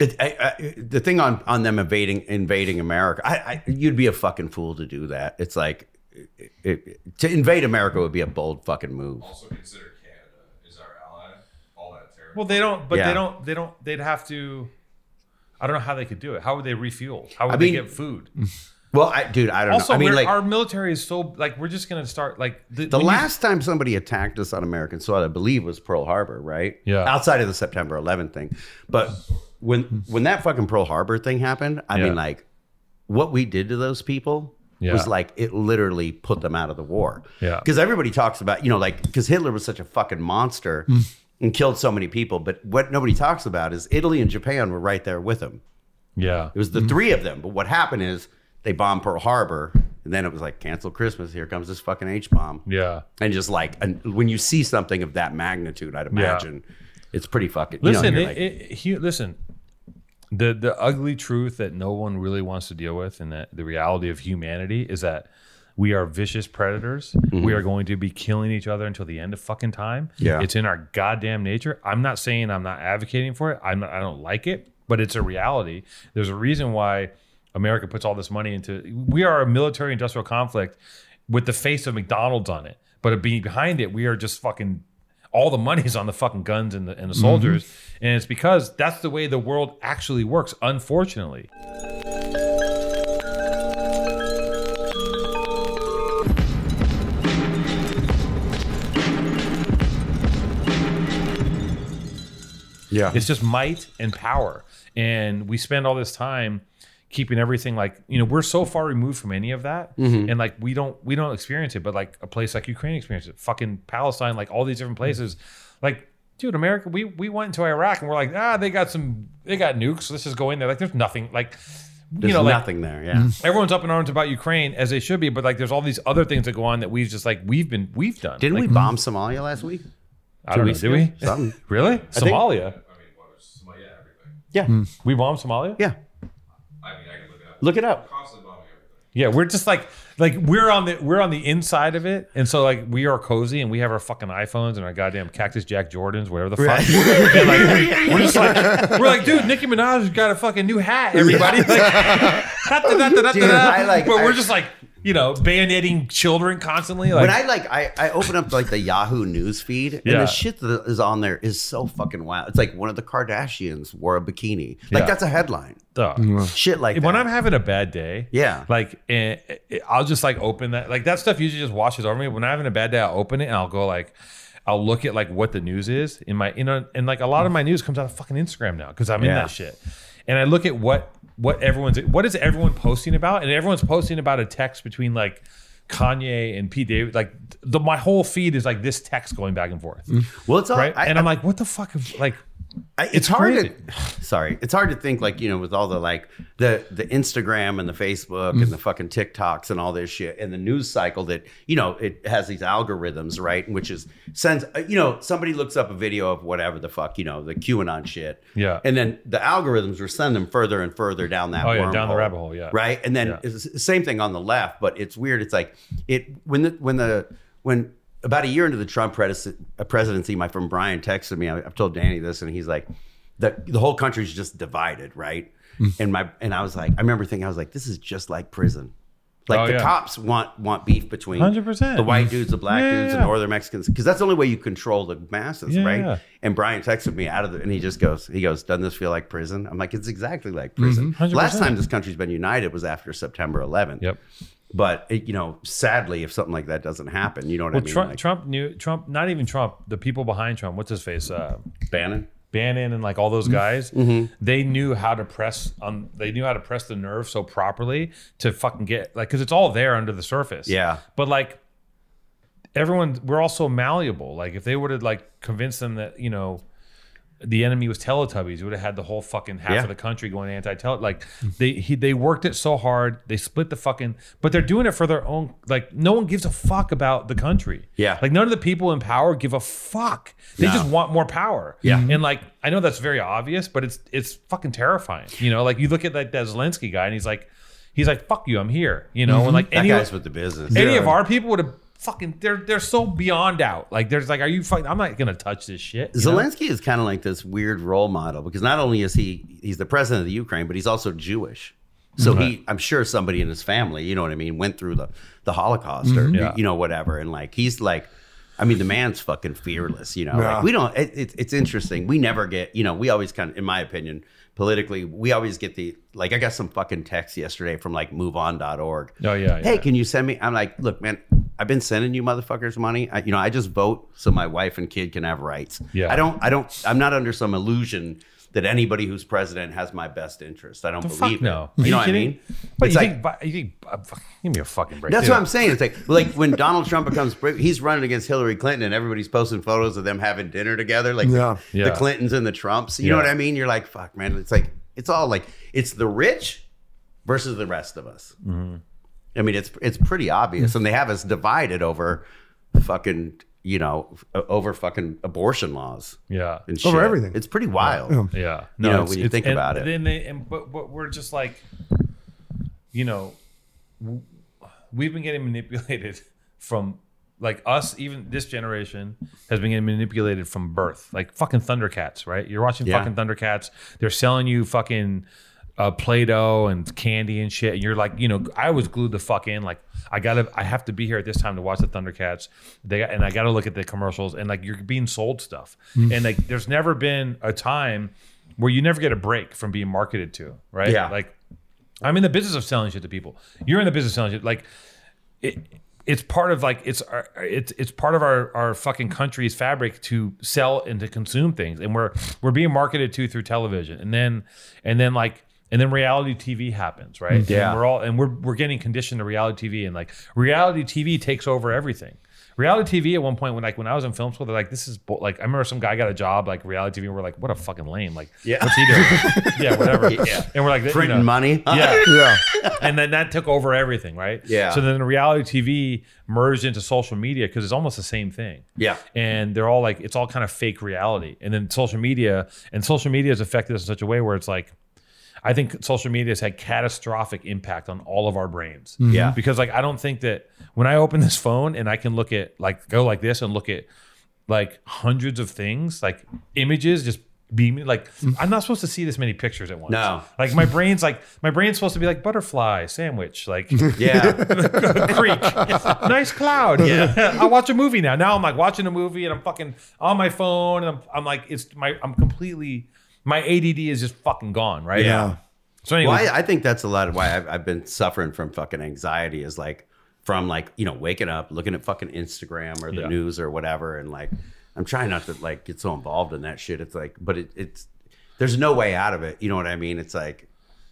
it, I, I, the thing on on them invading invading America. I, I you'd be a fucking fool to do that. It's like it, it, to invade America would be a bold fucking move. Also consider. Well, they don't, but yeah. they don't, they don't, they'd have to, I don't know how they could do it. How would they refuel? How would I mean, they get food? Well, I, dude, I don't also, know. I mean, like, our military is so, like, we're just going to start, like. The, the last you, time somebody attacked us on American soil, I believe, was Pearl Harbor, right? Yeah. Outside of the September eleventh thing. But when when that fucking Pearl Harbor thing happened, I yeah. mean, like, what we did to those people. Yeah. was like, it literally put them out of the war. Yeah. Because everybody talks about, you know, like, because Hitler was such a fucking monster. And killed so many people, but what nobody talks about is Italy and Japan were right there with them. Yeah, it was the three of them. But what happened is they bombed Pearl Harbor, and then it was like cancel Christmas. Here comes this fucking H bomb. Yeah, and just like and when you see something of that magnitude, I'd imagine yeah. it's pretty fucking. Listen, you know, it, like, it, he, listen. The the ugly truth that no one really wants to deal with, and that the reality of humanity is that we are vicious predators. Mm-hmm. We are going to be killing each other until the end of fucking time. Yeah, it's in our goddamn nature. I'm not saying I'm not advocating for it. I'm not, I don't like it, but it's a reality. There's a reason why America puts all this money into. We are a military industrial conflict with the face of McDonald's on it, but behind it, we are just fucking. All the money's on the fucking guns and the, and the soldiers. Mm-hmm. And it's because that's the way the world actually works, unfortunately. Yeah. It's just might and power. And we spend all this time keeping everything like, you know, we're so far removed from any of that. Mm-hmm. And like, we don't, we don't experience it, but like a place like Ukraine experiences it, fucking Palestine, like all these different places. Mm-hmm. Like, dude, America, we, we went into Iraq and we're like, ah, they got some, they got nukes. Let's just go in there. Like there's nothing like, you there's know, nothing like, there. Yeah. Everyone's up in arms about Ukraine as they should be, but like, there's all these other things that go on that we've just like, we've been, we've done. Didn't like, we bomb Somalia last week? I don't know. Did we? Something. Really? I Somalia? Think, I mean, what was Somalia? Everything. Yeah. Mm. We bombed Somalia? Yeah. I mean, I can look it up. Look it up. Yeah, we're just like like we're on the we're on the inside of it, and so like we are cozy, and we have our fucking iPhones and our goddamn Cactus Jack Jordans, whatever the fuck. Right. And like, we, we're just like we're like, dude, Nicki Minaj's got a fucking new hat, everybody. Like, dude, I like, but we're I, just like you know bayoneting children constantly. Like, when I like I, I open up like the Yahoo News feed, and yeah. the shit that is on there is so fucking wild. It's like one of the Kardashians wore a bikini. Like yeah. that's a headline. Mm-hmm. Shit like that. When I'm having a bad day, yeah, like and, and I'll just like open that, like that stuff usually just washes over me. When I'm having a bad day, I'll open it and I'll go like, I'll look at like what the news is in my, you know, and like a lot of my news comes out of fucking Instagram now because I'm yeah. in that shit, and I look at what what everyone's what is everyone posting about, and everyone's posting about a text between like Kanye and Pete Davidson. Like the my whole feed is like this text going back and forth. Well, it's all, right, I, and I'm I, like, what the fuck, is, like. I, it's, it's hard crazy. to sorry it's hard to think like you know with all the like the the Instagram and the Facebook mm. and the fucking TikToks and all this shit and the news cycle that you know it has these algorithms, right, which is sends you know somebody looks up a video of whatever the fuck you know the QAnon shit, yeah, and then the algorithms will send them further and further down that oh, yeah, down hole, the rabbit hole, yeah, right, and then yeah. it's the same thing on the left, but it's weird, it's like it when the when the when about a year into the Trump presidency, my friend Brian texted me. I've told Danny this, and he's like, "the the whole country's just divided, right?" Mm. And my and I was like, I remember thinking, I was like, "This is just like prison. Like oh, the yeah. cops want want beef between one hundred percent the white dudes, the black yeah, dudes, yeah. the northern Mexicans, because that's the only way you control the masses, yeah, right?" Yeah. And Brian texted me out of the, and he just goes, he goes, "Doesn't this feel like prison?" I'm like, "It's exactly like prison." Mm-hmm, last time this country's been united was after September eleventh. Yep. But, it, you know, sadly, if something like that doesn't happen, you know what well, I mean? Trump, like, Trump knew, Trump, not even Trump, the people behind Trump, what's his face? Uh, Bannon. Bannon and like all those guys, mm-hmm. they knew how to press on, they knew how to press the nerve so properly to fucking get, like, because it's all there under the surface. Yeah. But like, everyone, we're all so malleable. Like, if they would have like convinced them that, you know, the enemy was Teletubbies, you would have had the whole fucking half yeah. of the country going anti-Teletubbies. Like they he, they worked it so hard, they split the fucking, but they're doing it for their own, like no one gives a fuck about the country. Yeah. Like none of the people in power give a fuck. They no. just want more power. Yeah. And like, I know that's very obvious, but it's it's fucking terrifying. You know, like you look at like that Zelensky guy and he's like, he's like, fuck you, I'm here. You know, mm-hmm. and like that any, guy's with the business. Any yeah. of our people would have fucking they're they're so beyond out, like there's like are you fucking I'm not gonna touch this shit. Zelensky know? Is kind of like this weird role model because not only is he he's the president of the Ukraine, but he's also Jewish, so mm-hmm. he I'm sure somebody in his family, you know what I mean, went through the the Holocaust mm-hmm. or yeah. you know whatever, and like he's like I mean the man's fucking fearless, you know yeah. like we don't it, it, it's interesting we never get you know we always kind of in my opinion politically, we always get the, like, I got some fucking text yesterday from like move on dot org. Oh, yeah. Hey, yeah. can you send me? I'm like, look, man, I've been sending you motherfuckers money. I, you know, I just vote so my wife and kid can have rights. Yeah. I don't, I don't, I'm not under some illusion that anybody who's president has my best interest. I don't the believe fuck no. it. You know what I mean? But it's you, like, think, you think, uh, give me a fucking break. That's dude. What I'm saying. It's like, like when Donald Trump becomes, he's running against Hillary Clinton and everybody's posting photos of them having dinner together. Like yeah. The, yeah. the Clintons and the Trumps. You yeah. know what I mean? You're like, fuck, man. It's like, it's all like, it's the rich versus the rest of us. Mm-hmm. I mean, it's, it's pretty obvious. Mm-hmm. And they have us divided over fucking you know, over fucking abortion laws. Yeah. And shit. Over everything. It's pretty wild. Yeah. yeah. No, you know, when you think and, about it. And they, and, but, but we're just like, you know, we've been getting manipulated from, like, us, even this generation has been getting manipulated from birth. Like fucking Thundercats, right? You're watching yeah. fucking Thundercats. They're selling you fucking uh, Play-Doh and candy and shit. And you're like, you know, I was glued the fuck in. Like, I gotta, I have to be here at this time to watch the Thundercats. They got, and I gotta look at the commercials. And like, you're being sold stuff. Mm-hmm. And like, there's never been a time where you never get a break from being marketed to, right? Yeah. Like, I'm in the business of selling shit to people. You're in the business of selling shit. Like, it. It's part of like it's our, it's it's part of our, our fucking country's fabric to sell and to consume things, and we're we're being marketed to through television, and then and then like and then reality T V happens, right? Yeah, and we're all and we're we're getting conditioned to reality T V, and like reality T V takes over everything. Reality T V at one point when like when I was in film school, they're like, this is like I remember some guy got a job like reality T V, and we're like, what a fucking lame, like yeah. what's he doing? yeah, whatever. Yeah. And we're like printing you know, money. Yeah, yeah. And then that took over everything, right? Yeah. So then the reality T V merged into social media because it's almost the same thing. Yeah. And they're all like, it's all kind of fake reality. And then social media, and social media has affected us in such a way where it's like, I think social media has had catastrophic impact on all of our brains. Mm-hmm. Yeah. Because like, I don't think that when I open this phone and I can look at like, go like this and look at like hundreds of things, like images just beaming, like I'm not supposed to see this many pictures at once. No. Like my brain's like, my brain's supposed to be like butterfly sandwich, like yeah, creek, nice cloud. Yeah. I watch a movie now. Now I'm like watching a movie and I'm fucking on my phone. And I'm, I'm like, it's my, I'm completely, my A D D is just fucking gone, right? Yeah. So anyway, well, I, I think that's a lot of why I've, I've been suffering from fucking anxiety is like from like, you know, waking up, looking at fucking Instagram or the yeah. news or whatever. And like, I'm trying not to like get so involved in that shit. It's like, but it, it's, there's no way out of it. You know what I mean? It's like,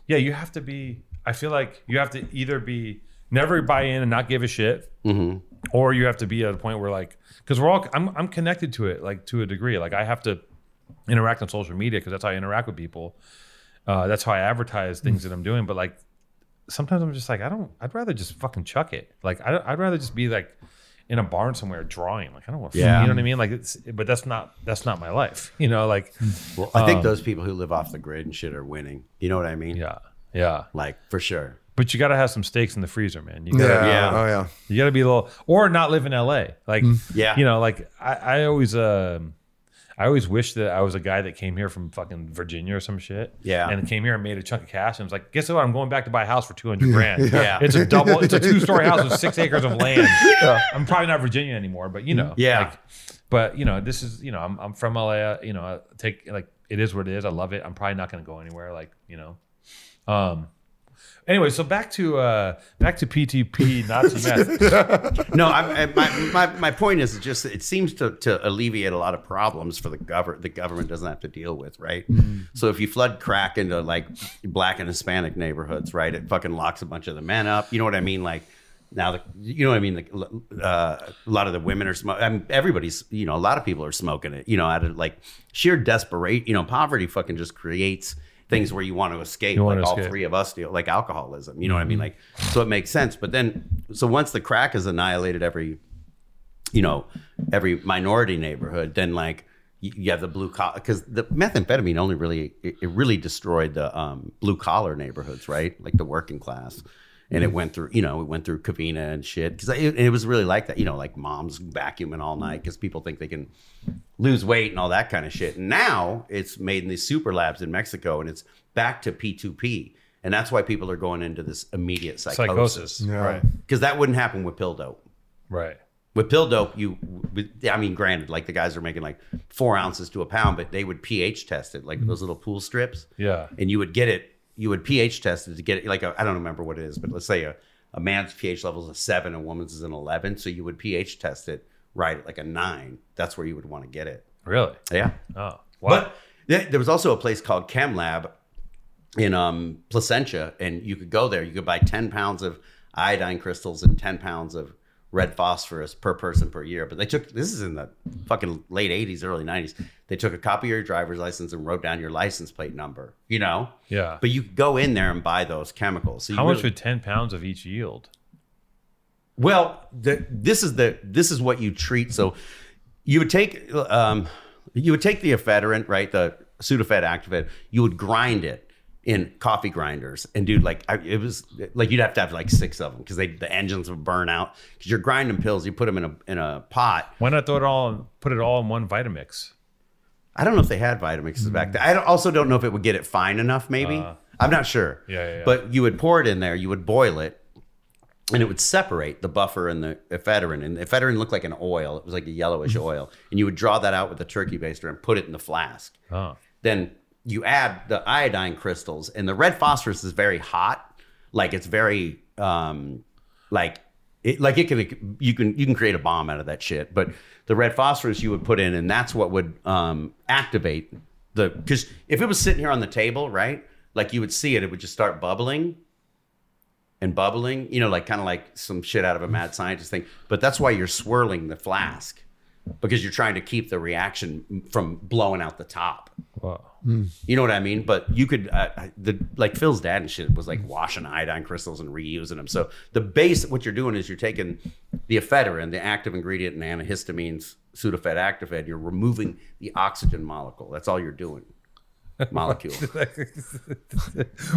yeah, you have to be, I feel like you have to either be never buy in and not give a shit. Mm-hmm. Or you have to be at a point where like, cause we're all, I'm, I'm connected to it, like to a degree, like I have to interact on social media because that's how I interact with people. Uh, that's how I advertise things that I'm doing. But like, sometimes I'm just like, I don't, I'd rather just fucking chuck it. Like, I, I'd rather just be like in a barn somewhere drawing. Like, I don't want to, yeah. you know what I mean? Like, it's, but that's not, that's not my life. You know, like. Well, I think um, those people who live off the grid and shit are winning. You know what I mean? Yeah. Yeah. Like, for sure. But you got to have some steaks in the freezer, man. You gotta, yeah. yeah. Oh, yeah. You got to be a little, or not live in L A. Like, yeah. you know, like I, I always, um, I always wish that I was a guy that came here from fucking Virginia or some shit. Yeah. And came here and made a chunk of cash. And was like, guess what? I'm going back to buy a house for two hundred grand. Yeah. yeah. It's a double, it's a two story house with six acres of land. Yeah. I'm probably not Virginia anymore, but you know. Yeah. Like, but you know, this is, you know, I'm, I'm from L A, you know, I take like, it is what it is. I love it. I'm probably not going to go anywhere. Like, you know, um, anyway, so back to uh, back to P T P, not to meth. No, I, I, my, my my point is just it seems to to alleviate a lot of problems for the government. The government doesn't have to deal with, right? Mm-hmm. So if you flood crack into like black and Hispanic neighborhoods, right, it fucking locks a bunch of the men up. You know what I mean? Like now, the, you know what I mean? Like, uh, a lot of the women are smoking. I mean, everybody's, you know, a lot of people are smoking it. You know, out of like sheer desperate, you know, poverty fucking just creates things where you want to escape, you like to all escape. Three of us do, like alcoholism, you know what I mean? Like, so it makes sense. But then, so once the crack is annihilated every, you know, every minority neighborhood, then like you, you have the blue collar, because the methamphetamine only really, it, it really destroyed the um, blue collar neighborhoods, right? Like the working class. And it went through, you know, it went through Covina and shit. Because it, it was really like that, you know, like moms vacuuming all night because people think they can lose weight and all that kind of shit. And now it's made in these super labs in Mexico and it's back to P two P. And that's why people are going into this immediate psychosis. Psychosis, yeah. Right? Because that wouldn't happen with pill dope. Right. With pill dope, you, with, I mean, granted, like the guys are making like four ounces to a pound, but they would pH test it, like mm-hmm. those little pool strips. Yeah. And you would get it. You would pH test it to get it, like, a, I don't remember what it is, but let's say a, a man's pH level is a seven, a woman's is an eleven. So you would pH test it right at like a nine. That's where you would want to get it. Really? Yeah. Oh, wow. But th- there was also a place called Chem Lab in um, Placentia, and you could go there. You could buy ten pounds of iodine crystals and ten pounds of red phosphorus per person per year. But they took, this is in the fucking late eighties, early nineties. They took a copy of your driver's license and wrote down your license plate number, you know? Yeah. But you could go in there and buy those chemicals. So you How really, much would ten pounds of each yield? Well, the, this is the this is what you treat. So you would take um, you would take the ephedrine, right? The Sudafed, Actifed. You would grind it in coffee grinders, and dude, like I, it was like you'd have to have like six of them because they the engines would burn out because you're grinding pills. You put them in a in a pot. Why not throw it all? Put it all in one Vitamix. I don't know if they had Vitamixes mm. back then. I also don't know if it would get it fine enough. Maybe uh, I'm not sure. Yeah, yeah, yeah. But you would pour it in there. You would boil it. And it would separate the buffer and the ephedrine. And the ephedrine looked like an oil. It was like a yellowish oil. And you would draw that out with a turkey baster and put it in the flask. Oh. Then you add the iodine crystals. And the red phosphorus is very hot. Like it's very, um, like, it, like it can, you can, you can create a bomb out of that shit. But the red phosphorus you would put in, and that's what would um, activate the, because if it was sitting here on the table, right? Like you would see it, it would just start bubbling. And bubbling, you know, like kind of like some shit out of a mad scientist thing. But that's why you're swirling the flask, because you're trying to keep the reaction from blowing out the top. Wow. Mm. You know what I mean? But you could, uh, the like Phil's dad and shit was like washing iodine crystals and reusing them. So the base, what you're doing is you're taking the ephedrine, the active ingredient in antihistamines, Sudafed, Actifed, you're removing the oxygen molecule. That's all you're doing. Molecule.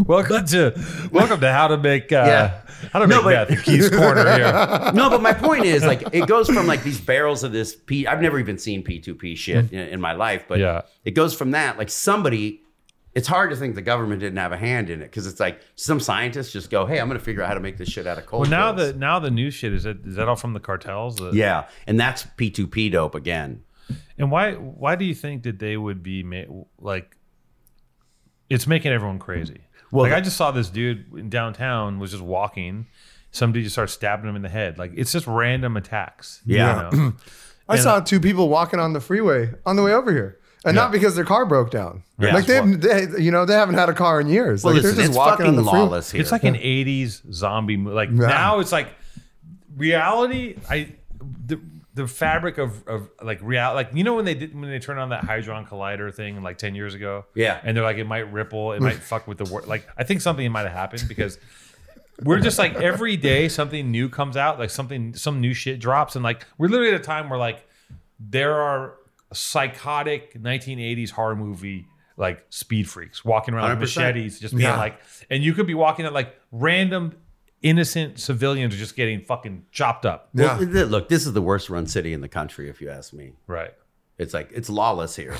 welcome to welcome to how to make uh yeah. how to make meth no, in Keith's corner here. No, but my point is like it goes from like these barrels of this P. I've never even seen P two P shit in, in my life, but yeah. It goes from that like somebody. It's hard to think the government didn't have a hand in it because it's like some scientists just go, "Hey, I'm going to figure out how to make this shit out of cold." Well, now pills. the now the new shit is that is that all from the cartels? That, yeah, and that's P two P dope again. And why why do you think that they would be ma- like? It's making everyone crazy. Well, like I just saw this dude in downtown was just walking. Some dude just started stabbing him in the head. Like it's just random attacks. Yeah. You know? I and, saw two people walking on the freeway on the way over here. And yeah. Not because their car broke down. Yeah. Like they've, they, you know, they haven't had a car in years. Well, like listen, they're just it's walking on the lawless freeway. Here. It's like yeah. an eighties zombie movie. Like yeah. Now it's like reality. I the the fabric of, of like reality, like, you know, when they did, when they turned on that Hadron Collider thing like ten years ago, yeah. And they're like, it might ripple. It might fuck with the world. Like, I think something might've happened because we're just like every day something new comes out, like something, some new shit drops. And like, we're literally at a time where like there are psychotic nineteen eighties horror movie, like speed freaks walking around with machetes, just being yeah. like, and you could be walking at like random, innocent civilians are just getting fucking chopped up. Yeah. Well, look, this is the worst run city in the country, if you ask me. Right. It's like, it's lawless here.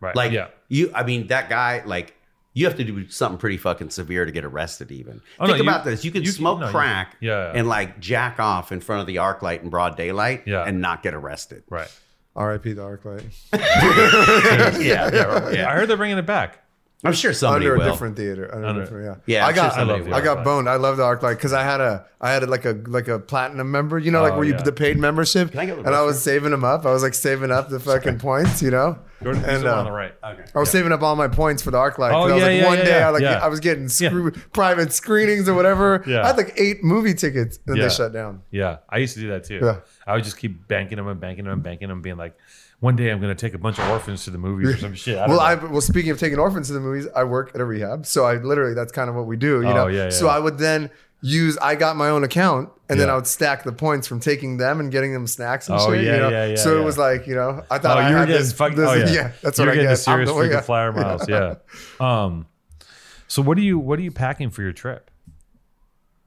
Right. Like, yeah. you, I mean, that guy, like, you have to do something pretty fucking severe to get arrested, even. Oh, Think no, about you, this. You can you, smoke no, crack you, yeah, yeah. and, like, jack off in front of the arc light in broad daylight yeah. and not get arrested. Right. R I P the arc light. yeah, yeah, yeah, yeah. I heard they're bringing it back. I'm sure somebody under a will. different theater. Under under, different, yeah, yeah. I'm I got, sure I, love, I got boned. I love the ArcLight because I had a, I had a, like a, like a platinum member. You know, like oh, where you yeah. the paid membership. Can I get and I was saving them up. I was like saving up the fucking points. You know, Jordan, and uh, on the right. Okay. I was yeah. saving up all my points for the ArcLight. Oh yeah, I was like, yeah, one yeah, day yeah. I like yeah. I was getting screw- yeah. private screenings or whatever. Yeah. I had like eight movie tickets and yeah. they shut down. Yeah, I used to do that too. Yeah. I would just keep banking them and banking them and banking them, being like, one day I'm going to take a bunch of orphans to the movies or some shit. I well, know. I well speaking of taking orphans to the movies, I work at a rehab, so I literally that's kind of what we do, you oh, know. Yeah, yeah, so yeah. I would then use I got my own account, and yeah. then I would stack the points from taking them and getting them snacks and oh, shit. Yeah, you know? yeah, yeah. So yeah. it was like you know, I thought oh, I you were had getting this, fucking, this, oh, yeah. yeah, that's you what I get. Serious freaking yeah. flyer miles, yeah. Um, so what do you what are you packing for your trip?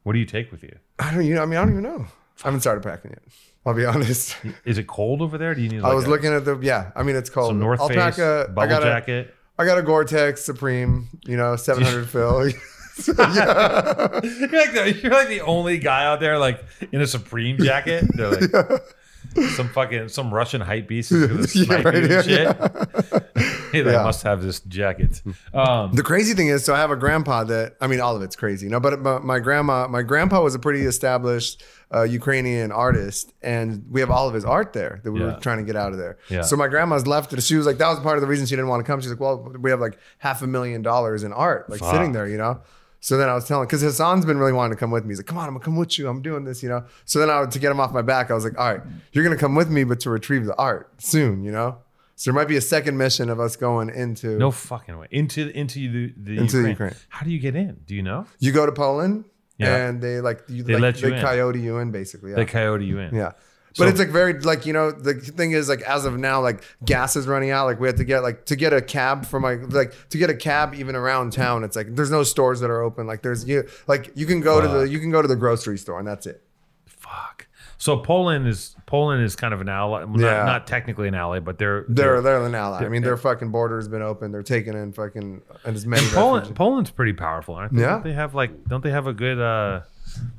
What do you take with you? I don't, you know, I mean, I don't even know. I haven't started packing yet. I'll be honest. Is it cold over there? Do you need? Like I was a, looking at the yeah. I mean, it's cold. So North I'll Face, pack a, bubble I got a, jacket. I got a Gore-Tex Supreme. You know, seven hundred fill. So, yeah. you're like the, you're like the only guy out there like in a Supreme jacket. They're like yeah. some fucking some Russian hype beast is gonna snipe yeah, right, you and yeah, shit. Yeah. Hey, they yeah. must have this jacket. Um, the crazy thing is, so I have a grandpa that, I mean, all of it's crazy. No, but my, my grandma, my grandpa was a pretty established uh, Ukrainian artist, and we have all of his art there that we yeah. were trying to get out of there. Yeah. So my grandma's left it. She was like, that was part of the reason she didn't want to come. She's like, well, we have like half a million dollars in art, like Fuck. sitting there, you know? So then I was telling, because Hassan's been really wanting to come with me. He's like, come on, I'm going to come with you. I'm doing this, you know? So then I would, to get him off my back, I was like, all right, you're going to come with me, but to retrieve the art soon, you know? So there might be a second mission of us going into no fucking way into into the, the into Ukraine. Ukraine. How do you get in? Do you know? You go to Poland Yeah. And they like, you, they, like, let you they in. coyote you in basically. Yeah. They coyote you in. Yeah. But so, it's like very like, you know, the thing is like, as of now, like gas is running out. Like we have to get like to get a cab from like, like to get a cab even around town. It's like, there's no stores that are open. Like there's you like you can go fuck. to the you can go to the grocery store and that's it. Fuck. So Poland is Poland is kind of an ally. Well, yeah. not, not technically an ally, but they're they're they're, they're an ally. They're, I mean, their fucking border has been open. They're taking in fucking and as many. And Poland Poland's pretty powerful, aren't they? Yeah. Don't they have like don't they have a good uh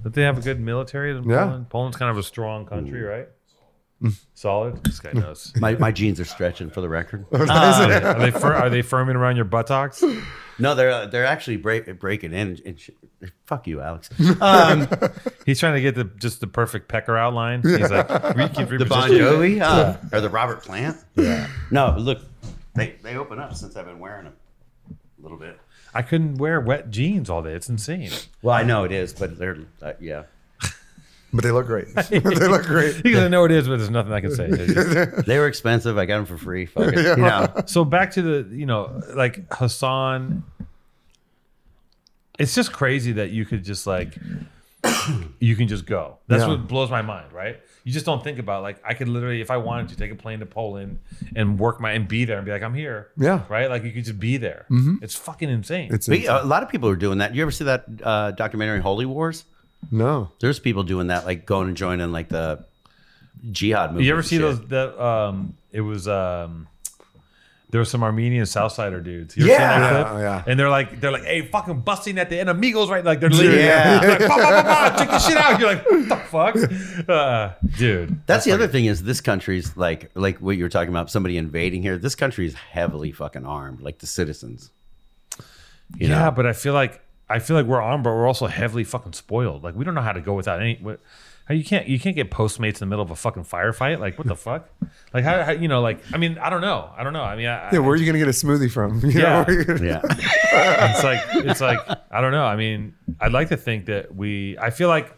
Don't they have a good military in Poland? Yeah. Poland's kind of a strong country, right? Solid. This guy knows. My, my jeans are stretching for the record. uh, are, they, are, they fir are they firming around your buttocks? No, they're they're actually break, breaking in. And sh fuck you, Alex. Um, he's trying to get the just the perfect pecker outline. He's like the Bon Jovi uh, yeah. or the Robert Plant. Yeah. No, look, they they open up since I've been wearing them a little bit. I couldn't wear wet jeans all day. It's insane. Well, I know it is, but they're, uh, yeah. But they look great. They look great. Because I know it is, but there's nothing I can say. Just, they were expensive. I got them for free. Fuck it. Yeah. You know. So back to the, you know, like Hassan. It's just crazy that you could just like, you can just go. That's yeah. what blows my mind, right? You just don't think about like, I could literally, if I wanted to, take a plane to Poland and work my and be there and be like, I'm here. Yeah. Right? Like you could just be there. Mm-hmm. It's fucking insane. It's insane. But a lot of people are doing that. You ever see that uh, documentary Holy Wars? No. There's people doing that, like going and joining like the jihad movement. You ever see shit. those? That, um, it was, um, there were some Armenian Southsider dudes. You ever yeah. Seen that clip? Yeah, yeah. And they're like, they're like, hey, fucking busting at the enemigos, right? Like they're literally yeah. like, bah, bah, bah, bah, check this shit out. You're like, what the fuck? Uh, dude. That's, that's the funny. other thing is this country's like, like what you were talking about, somebody invading here. This country is heavily fucking armed, like the citizens. You yeah, know? But I feel like, I feel like we're armed, but we're also heavily fucking spoiled. Like we don't know how to go without any. You can't. You can't get Postmates in the middle of a fucking firefight. Like what the fuck? Like how, how? You know? Like I mean, I don't know. I don't know. I mean, I, yeah. Where are you gonna get a smoothie from? You yeah, know, gonna... yeah. It's like it's like I don't know. I mean, I'd like to think that we. I feel like,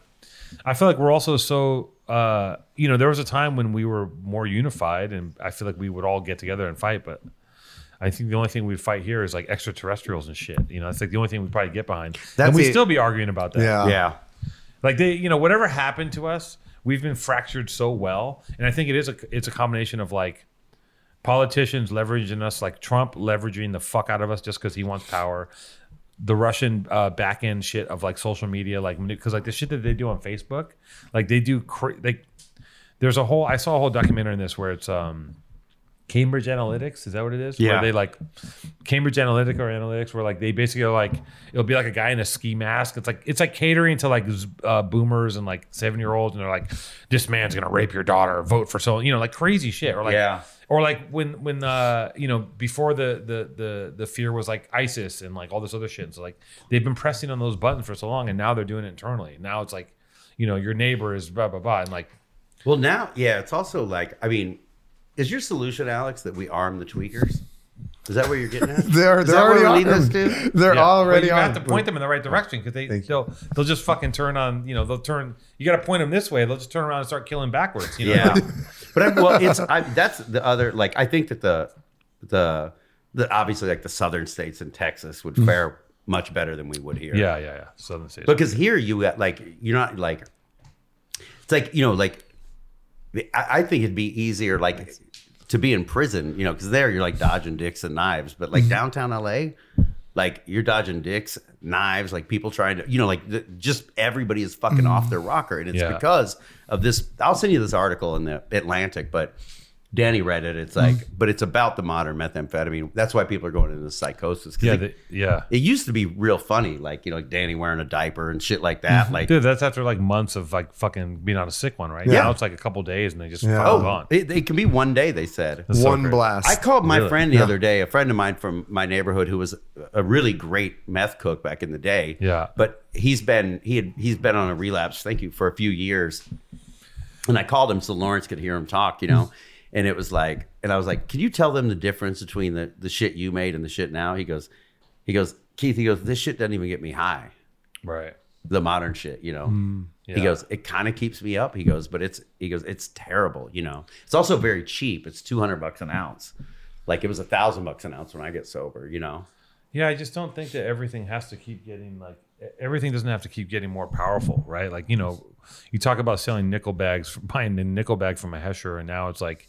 I feel like we're also so. Uh, you know, there was a time when we were more unified, and I feel like we would all get together and fight, but. I think the only thing we'd fight here is like extraterrestrials and shit. You know, it's like the only thing we'd probably get behind. That's and we'd it. still be arguing about that. Yeah. yeah. Like they, you know, whatever happened to us, we've been fractured so well. And I think it is a, it's a combination of like politicians leveraging us, like Trump leveraging the fuck out of us just because he wants power. The Russian uh, back end shit of like social media, like, because like the shit that they do on Facebook, like they do, like there's a whole, I saw a whole documentary in this where it's, um, Cambridge Analytics, is that what it is? Yeah. Where they like Cambridge Analytica or Analytics, where like they basically are like it'll be like a guy in a ski mask. It's like it's like catering to like uh, boomers and like seven year olds, and they're like, this man's gonna rape your daughter. Vote for so you know like crazy shit or like yeah. or like when when uh you know before the the the the fear was like ISIS and like all this other shit. And so like they've been pressing on those buttons for so long, and now they're doing it internally. Now it's like you know your neighbor is blah blah blah, and like well now yeah it's also like I mean. Is your solution, Alex, that we arm the tweakers? Is that where you're getting at? they're they're already leading us to. They're yeah. already. Well, you have to point them in the right direction because they they'll, they'll just fucking turn on. You know they'll turn. You got to point them this way. They'll just turn around and start killing backwards. You know? Yeah, but I, well, it's I, that's the other. Like I think that the the the obviously like the southern states and Texas would fare much better than we would here. Yeah, yeah, yeah. Southern states. Because here you got like you're not like it's like you know like I, I think it'd be easier like. To be in prison, you know, because there you're like dodging dicks and knives, but like downtown L A, like you're dodging dicks, knives, like people trying to, you know, like the, just everybody is fucking off their rocker. And it's yeah. because of this. I'll send you this article in the Atlantic, but Danny read it. It's like, but it's about the modern methamphetamine. That's why people are going into psychosis. Yeah, they, yeah. It used to be real funny, like you know, like Danny wearing a diaper and shit like that. Like, dude, that's after like months of like fucking being on a sick one, right? Yeah. Now it's like a couple days, and they just yeah. oh, on. It, it can be one day. They said that's one so blast. I called my really? friend the yeah. other day, a friend of mine from my neighborhood who was a really great meth cook back in the day. Yeah, but he's been he had he's been on a relapse. Thank you for a few years, and I called him so Lawrence could hear him talk. You know. And it was like, and I was like, can you tell them the difference between the, the shit you made and the shit now? He goes, he goes, Keith, he goes, this shit doesn't even get me high. Right. The modern shit, you know, mm, yeah. he goes, it kind of keeps me up. He goes, but it's, he goes, it's terrible. You know, it's also very cheap. It's two hundred bucks an ounce. Like it was a thousand bucks an ounce when I get sober, you know? Yeah. I just don't think that everything has to keep getting like everything doesn't have to keep getting more powerful, right? Like, you know, you talk about selling nickel bags, buying a nickel bag from a Hesher, and now it's like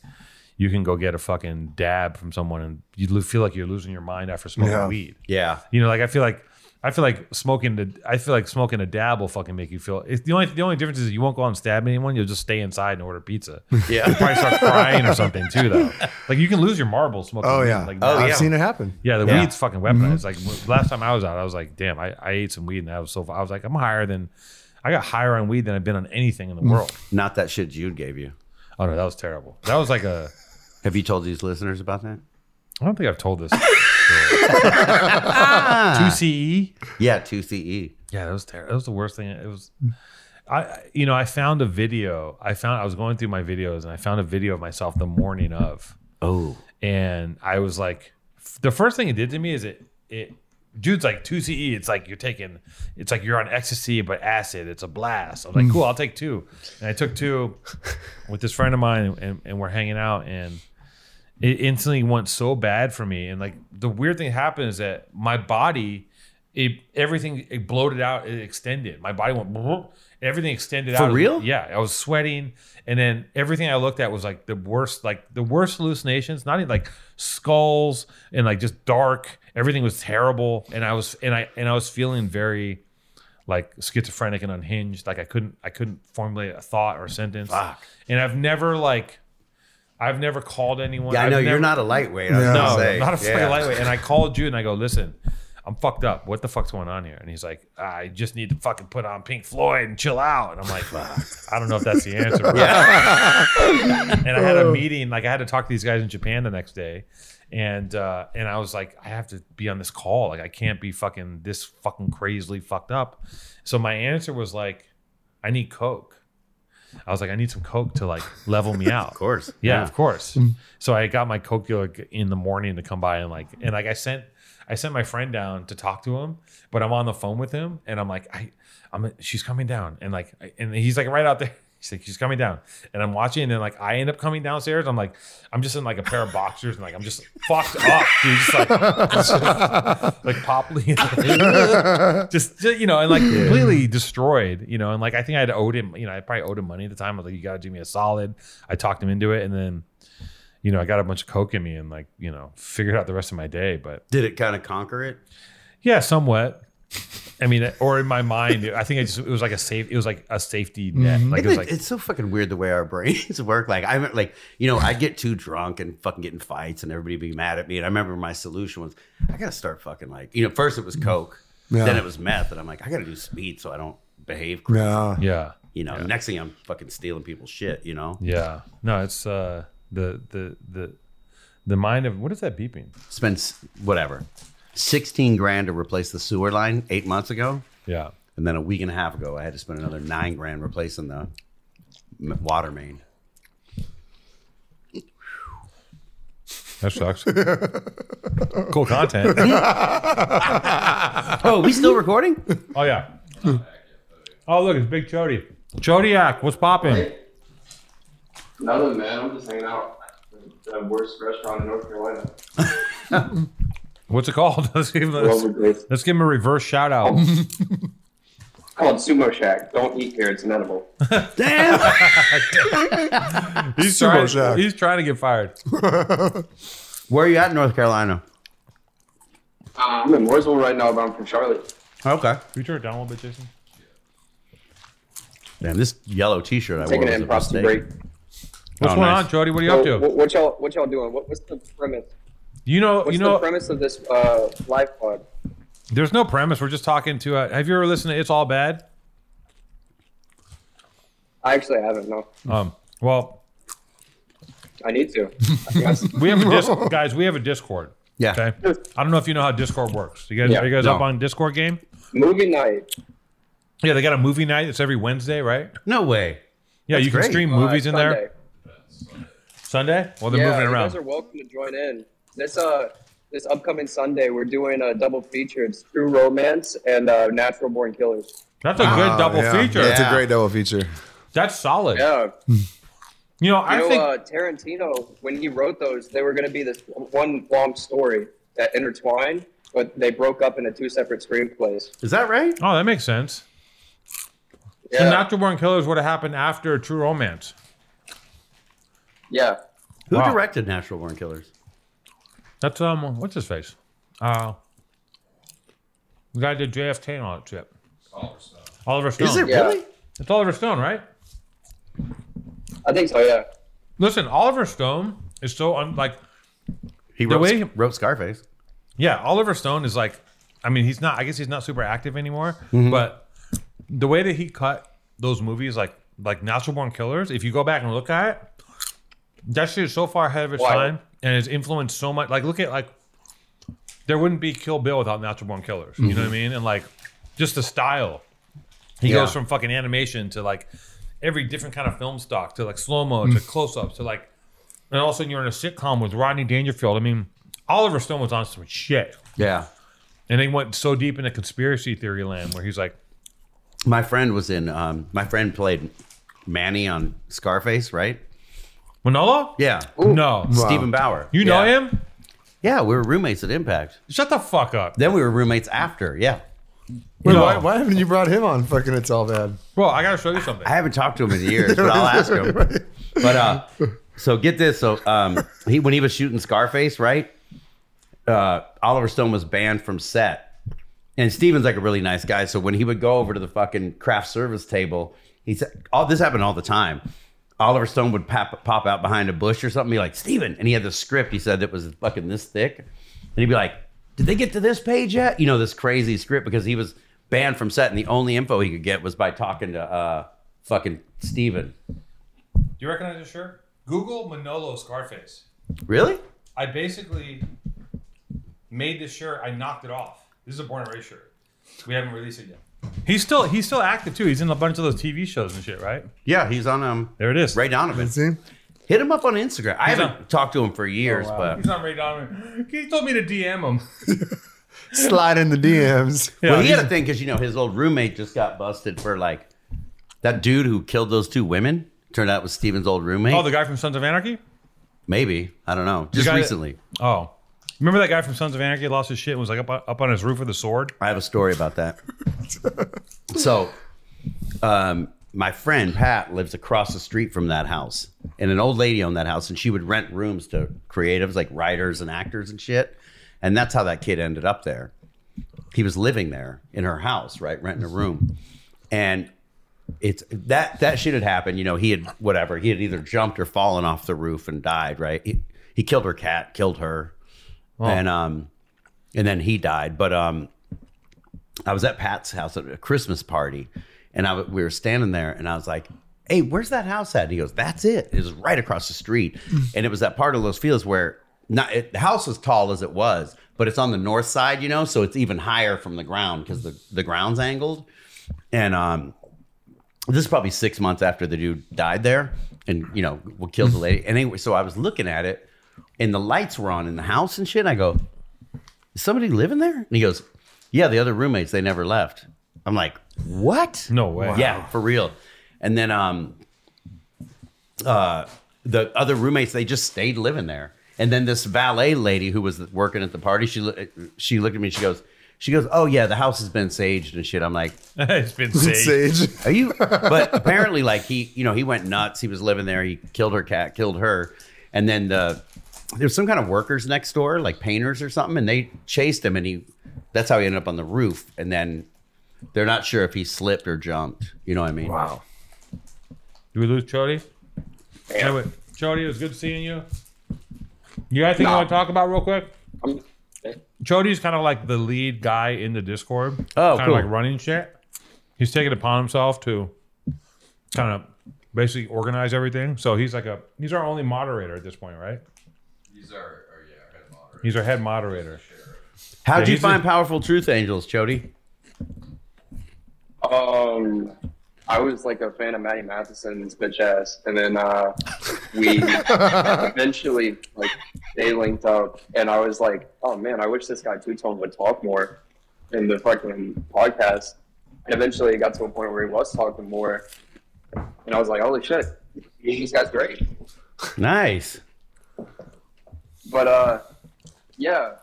you can go get a fucking dab from someone and you feel like you're losing your mind after smoking yeah. weed. Yeah. You know, like I feel like I feel like smoking the I feel like smoking a dab will fucking make you feel it's the only the only difference is you won't go out and stab anyone, you'll just stay inside and order pizza. Yeah. You'll probably start crying or something too though. Like you can lose your marbles smoking. Oh yeah. Like, oh, I've yeah. seen it happen. Yeah, the yeah. weed's fucking weaponized. Mm-hmm. Like last time I was out, I was like, damn, I, I ate some weed and I was so I was like, I'm higher than I got higher on weed than I've been on anything in the world. Not that shit Jude gave you. Oh no, that was terrible. That was like a Have you told these listeners about that? I don't think I've told this. two C E Yeah, two C E Yeah, that was terrible. That was the worst thing. It was, I, you know, I found a video. I found, I was going through my videos and I found a video of myself the morning of. Oh. And I was like, the first thing it did to me is it, it, dude's like two C E It's like you're taking, it's like you're on ecstasy, but acid. It's a blast. I was like, cool, I'll take two. And I took two with this friend of mine and, and we're hanging out and it instantly went so bad for me. And like the weird thing happened is that my body, it, everything it bloated out, it extended. My body went, everything extended out. For real? Yeah, I was sweating. And then everything I looked at was like the worst, like the worst hallucinations, not even like skulls and like just dark. Everything was terrible. And I was, and I, and I was feeling very like schizophrenic and unhinged. Like I couldn't, I couldn't formulate a thought or a sentence. Fuck. And I've never like, I've never called anyone. Yeah, I know. Never, you're not a lightweight. I was no, say. I'm not a fucking yeah. lightweight. And I called you and I go, listen, I'm fucked up. What the fuck's going on here? And he's like, I just need to fucking put on Pink Floyd and chill out. And I'm like, ah, I don't know if that's the answer. Yeah. And I had a meeting. Like I had to talk to these guys in Japan the next day. And uh, and I was like, I have to be on this call. Like I can't be fucking this fucking crazily fucked up. So my answer was like, I need Coke. I was like, I need some Coke to like level me out. Of course. Yeah, yeah, of course. So I got my Coke dealer in the morning to come by and like, and like I sent, I sent my friend down to talk to him, but I'm on the phone with him and I'm like, I, I'm, she's coming down. And like, and he's like right out there. He's like, she's coming down. And I'm watching and then like, I end up coming downstairs. I'm like, I'm just in like a pair of boxers and like, I'm just fucked up, dude. Just like, just, like Popley. just, just, you know, and like yeah. completely destroyed, you know. And like, I think I'd owed him, you know, I probably owed him money at the time. I was like, you got to do me a solid. I talked him into it. And then, you know, I got a bunch of coke in me and like, you know, figured out the rest of my day. But did it kind of conquer it? Yeah, somewhat. I mean, or in my mind, I think it, just, it was like a safe. It was like a safety net. Mm-hmm. Like it was like it's so fucking weird the way our brains work. Like I'm like, you know, I get too drunk and fucking get in fights, and everybody be mad at me. And I remember my solution was, I gotta start fucking like, you know, first it was coke, yeah. then it was meth, and I'm like, I gotta do speed so I don't behave crazy. Yeah, yeah. You know, yeah. next thing I'm fucking stealing people's shit. You know. Yeah. No, it's uh, the the the the mind of what is that beeping? Spends whatever. sixteen grand to replace the sewer line eight months ago. Yeah. And then a week and a half ago, I had to spend another nine grand replacing the water main. That sucks. Cool content. Oh, we still recording? Oh, yeah. Oh, look, it's Big Chody. Chodiak, what's popping? Hey. Nothing, man. I'm just hanging out at the worst restaurant in North Carolina. What's it called? Let's give him a, let's, let's give him a reverse shout out. It's called Sumo Shack. Don't eat here; it's an edible. Damn! he's Sumo trying. Shack. He's trying to get fired. Where are you at in North Carolina? Uh, I'm in Mooresville right now, but I'm from Charlotte. Okay. Can you turn it down a little bit, Jason? Damn, this yellow T-shirt I'm I wore was a mistake. Break. What's oh, going nice. on, Jody? What are you so, up to? What, what y'all? What y'all doing? What, what's the premise? You know, What's you know, the premise of this uh, live pod? There's no premise. We're just talking to. Uh, have you ever listened to It's All Bad? I actually haven't. No. Um. Well, I need to. I guess. we have a dis- guys. We have a Discord. Yeah. Okay. I don't know if you know how Discord works. You guys, yeah. are you guys no. up on Discord game? Movie night. Yeah, they got a movie night. It's every Wednesday, right? No way. Yeah, That's you can great. stream movies uh, in Sunday. there. Sunday. Well, they're yeah, moving you around. You guys are welcome to join in. This uh this upcoming Sunday we're doing a double feature. It's True Romance and uh, Natural Born Killers. That's a wow, good double yeah. feature. That's yeah. a great double feature. That's solid. Yeah. You know, you I know, think uh, Tarantino when he wrote those, they were going to be this one long story that intertwined. but they broke up into two separate screenplays. Is that right? Oh, that makes sense. Yeah. So Natural Born Killers would have happened after True Romance. Yeah. Who wow. directed Natural Born Killers? That's, um, what's his face? Uh, the guy did J F K and all that shit. Oliver Stone. Oliver Stone. Is it yeah. really? It's Oliver Stone, right? I think so, yeah. Listen, Oliver Stone is so, un like... He wrote, the way he wrote Scarface. Yeah, Oliver Stone is like... I mean, he's not... I guess he's not super active anymore, mm-hmm. but the way that he cut those movies, like like Natural Born Killers, if you go back and look at it, that shit is so far ahead of its Why? time and it's influenced so much. Like, look at, like... There wouldn't be Kill Bill without Natural Born Killers. Mm-hmm. You know what I mean? And, like, just the style. He yeah. goes from fucking animation to, like... every different kind of film stock, to like slow-mo, mm. to close-ups, to like, and all of a sudden you're in a sitcom with Rodney Dangerfield. I mean, Oliver Stone was on some shit. Yeah. And they went so deep into conspiracy theory land where he's like. My friend was in, um, my friend played Manny on Scarface, right? Manolo? Yeah. Ooh. No. Wow. Stephen Bauer. You know yeah. him? Yeah, we were roommates at Impact. Shut the fuck up. Then we were roommates after, yeah. Wait, no. why, why haven't you brought him on fucking It's All Bad? Well, I gotta show you something. I haven't talked to him in years, but I'll ask him. But uh, so get this. So um, he when he was shooting Scarface, right? Uh, Oliver Stone was banned from set, and Steven's like a really nice guy. So when he would go over to the fucking craft service table, he said, "All this happened all the time." Oliver Stone would pop pop out behind a bush or something. Be like, "Steven," and he had the script. He said it was fucking this thick, and he'd be like, "Did they get to this page yet?" You know, this crazy script, because he was banned from set, and the only info he could get was by talking to uh, fucking Steven. Do you recognize this shirt? Google Manolo Scarface. Really? I basically made this shirt. I knocked it off. This is a Born and Raised shirt. We haven't released it yet. He's still he's still active too. He's in a bunch of those T V shows and shit, right? Yeah, he's on um. There it is. Ray Donovan. Hit him up on Instagram. I he's haven't on, talked to him for years, oh, wow. but he's not Ray Donovan. He told me to D M him. Slide in the D Ms. Yeah, well, he had a thing because, you know, his old roommate just got busted for, like, that dude who killed those two women. Turned out it was Steven's old roommate. Oh, the guy from Sons of Anarchy? Maybe. I don't know. Just recently. That, oh. Remember that guy from Sons of Anarchy lost his shit and was, like, up, up on his roof with a sword? I have a story about that. So, um... my friend Pat lives across the street from that house, and an old lady owned that house, and she would rent rooms to creatives like writers and actors and shit. And that's how that kid ended up there. He was living there in her house, right? Renting a room. And it's that, that shit had happened. You know, he had whatever, he had either jumped or fallen off the roof and died. Right. He, he killed her cat, killed her. Oh. And, um, and then he died. But, um, I was at Pat's house at a Christmas party. And I, we were standing there, and I was like, "Hey, where's that house at?" And he goes, "That's it. It was right across the street." And it was that part of Los Feliz where not, it, the house was tall as it was, but it's on the north side, you know, so it's even higher from the ground because the, the ground's angled. And um, this is probably six months after the dude died there and, you know, killed the lady. And anyway, so I was looking at it, and the lights were on in the house and shit. And I go, "Is somebody living there?" And he goes, "Yeah, the other roommates, they never left." I'm like, "What? No way." Wow. Yeah, for real. And then um, uh, the other roommates, they just stayed living there. And then this valet lady who was working at the party, she she looked at me and she goes, she goes, "Oh, yeah, the house has been saged and shit." I'm like, "It's been saged. Are you?" But apparently, like, he, you know, he went nuts. He was living there. He killed her cat, killed her. And then the, there's some kind of workers next door, like painters or something. And they chased him. And he, that's how he ended up on the roof. And then they're not sure if he slipped or jumped. You know what I mean? Wow. Do we lose Chody? Yeah. Anyway, Chody, it was good seeing you. You got anything no. you want to talk about real quick? Um, okay. Chody's kind of like the lead guy in the Discord. Oh, kind cool. of like running shit. He's taken upon himself to kind of basically organize everything. So he's like a, he's our only moderator at this point, right? He's our, our yeah, head moderator. He's our head moderator. How did yeah, you find the, Powerful Truth Angels, Chody? Um, I was like a fan of Maddie Matheson's bitch ass, and then uh, we eventually like they linked up, and I was like, "Oh man, I wish this guy Two Tone would talk more in the fucking podcast." And eventually, it got to a point where he was talking more, and I was like, "Holy shit, this guy's great!" Nice. But uh, yeah,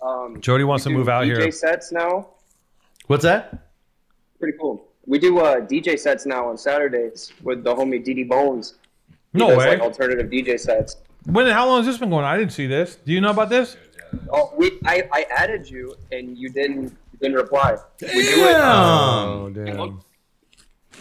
Um, Jody wants to move out D J here. D J sets now. What's that? Pretty cool. We do uh, D J sets now on Saturdays with the homie D D Bones. He no does, way. Like, alternative D J sets. When? How long has this been going on? I didn't see this. Do you know about this? Oh, we. I, I added you and you didn't didn't reply. Damn. We do it. Um, oh, damn. If you, look,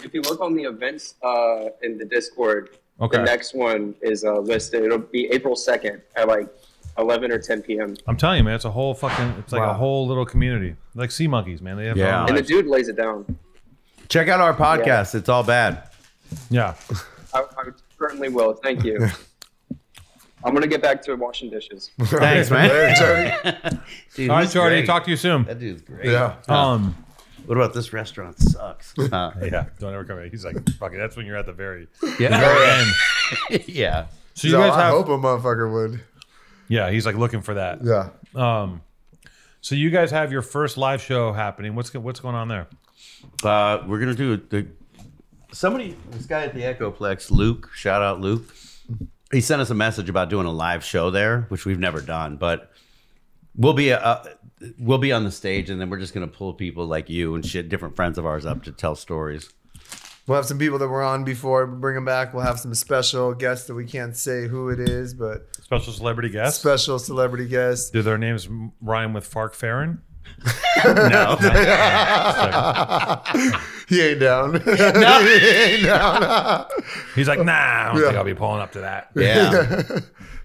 if you look on the events uh, in the Discord, okay. The next one is uh, listed. It'll be April second at like eleven or ten p m I'm telling you, man, it's a whole fucking, it's like wow. a whole little community, like Sea Monkeys, man. They have yeah. And the dude lays it down. Check out our podcast. Yeah. It's all bad. Yeah. I, I certainly will. Thank you. I'm gonna get back to washing dishes. Thanks, man. Dude, all right, Jordy. Talk to you soon. That dude's great. Yeah. Um. What about this restaurant sucks? Uh, yeah. Don't ever come in. He's like, fuck it. That's when you're at the very, yeah. very end. Yeah. So you so guys I have, hope a motherfucker would. Yeah, he's like looking for that. Yeah. Um, so you guys have your first live show happening. What's what's going on there? Uh, we're gonna do the somebody. This guy at the Echoplex, Luke. Shout out, Luke. He sent us a message about doing a live show there, which we've never done, but we'll be uh, we'll be on the stage, and then we're just gonna pull people like you and shit, different friends of ours up to tell stories. We'll have some people that were on before, bring them back. We'll have some special guests that we can't say who it is, but special celebrity guests. Special celebrity guests. Do their names rhyme with Fark Farron? No. He ain't down. No. He ain't down. He's like, nah, I don't yeah. think I'll be pulling up to that. Yeah.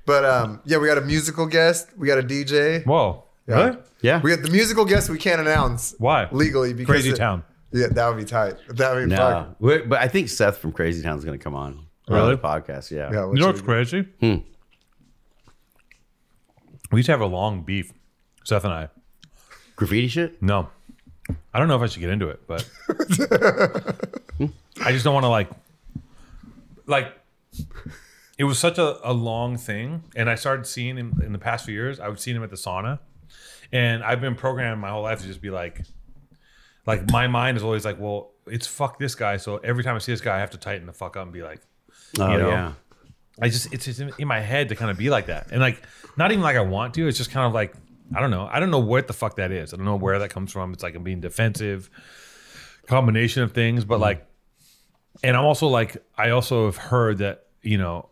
But um, yeah, we got a musical guest. We got a D J. Whoa. Yeah. Really? Yeah. We got the musical guest we can't announce. Why? Legally. Because Crazy it, Town. Yeah, that would be tight. That would be no. fun. But I think Seth from Crazy Town is going to come on. Really? Podcast, yeah. yeah you know what's crazy? Hmm. We used to have a long beef, Seth and I. Graffiti shit? No. I don't know if I should get into it, but I just don't want to like, like, it was such a, a long thing. And I started seeing him in the past few years. I would see him at the sauna. And I've been programmed my whole life to just be like, Like my mind is always like, well, it's fuck this guy. So every time I see this guy, I have to tighten the fuck up and be like, you oh, know, yeah. I just it's just in my head to kind of be like that, and like not even like I want to. It's just kind of like I don't know. I don't know what the fuck that is. I don't know where that comes from. It's like I'm being defensive, combination of things. But mm-hmm. like, and I'm also like I also have heard that you know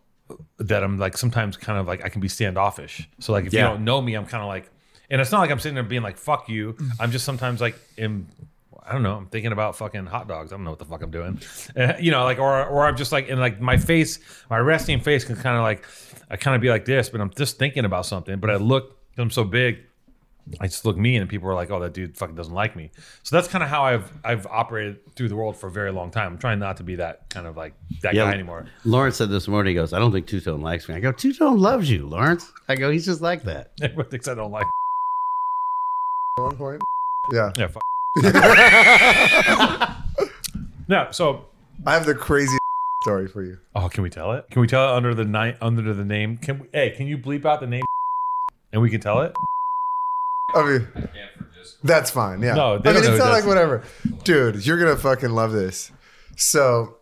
that I'm like sometimes kind of like I can be standoffish. So like if yeah. you don't know me, I'm kind of like, and it's not like I'm sitting there being like fuck you. I'm just sometimes like in. I don't know. I'm thinking about fucking hot dogs. I don't know what the fuck I'm doing. Uh, you know, like, or or I'm just like, and like my face, my resting face can kind of like, I kind of be like this, but I'm just thinking about something. But I look, I'm so big, I just look mean, and people are like, oh, that dude fucking doesn't like me. So that's kind of how I've I've operated through the world for a very long time. I'm trying not to be that kind of like, that yeah, guy anymore. Lawrence said this morning, he goes, I don't think Two-Tone likes me. I go, Two-Tone loves you, Lawrence. I go, he's just like that. Everyone thinks I don't like at one point. Yeah. Yeah, fuck. No, so I have the craziest story for you. Oh, can we tell it? Can we tell it under the ni- under the name? Can we, hey, can you bleep out the name and we can tell it? I mean, I can't that's fine. Yeah, no, I mean, it's not like whatever, dude. You're gonna fucking love this. So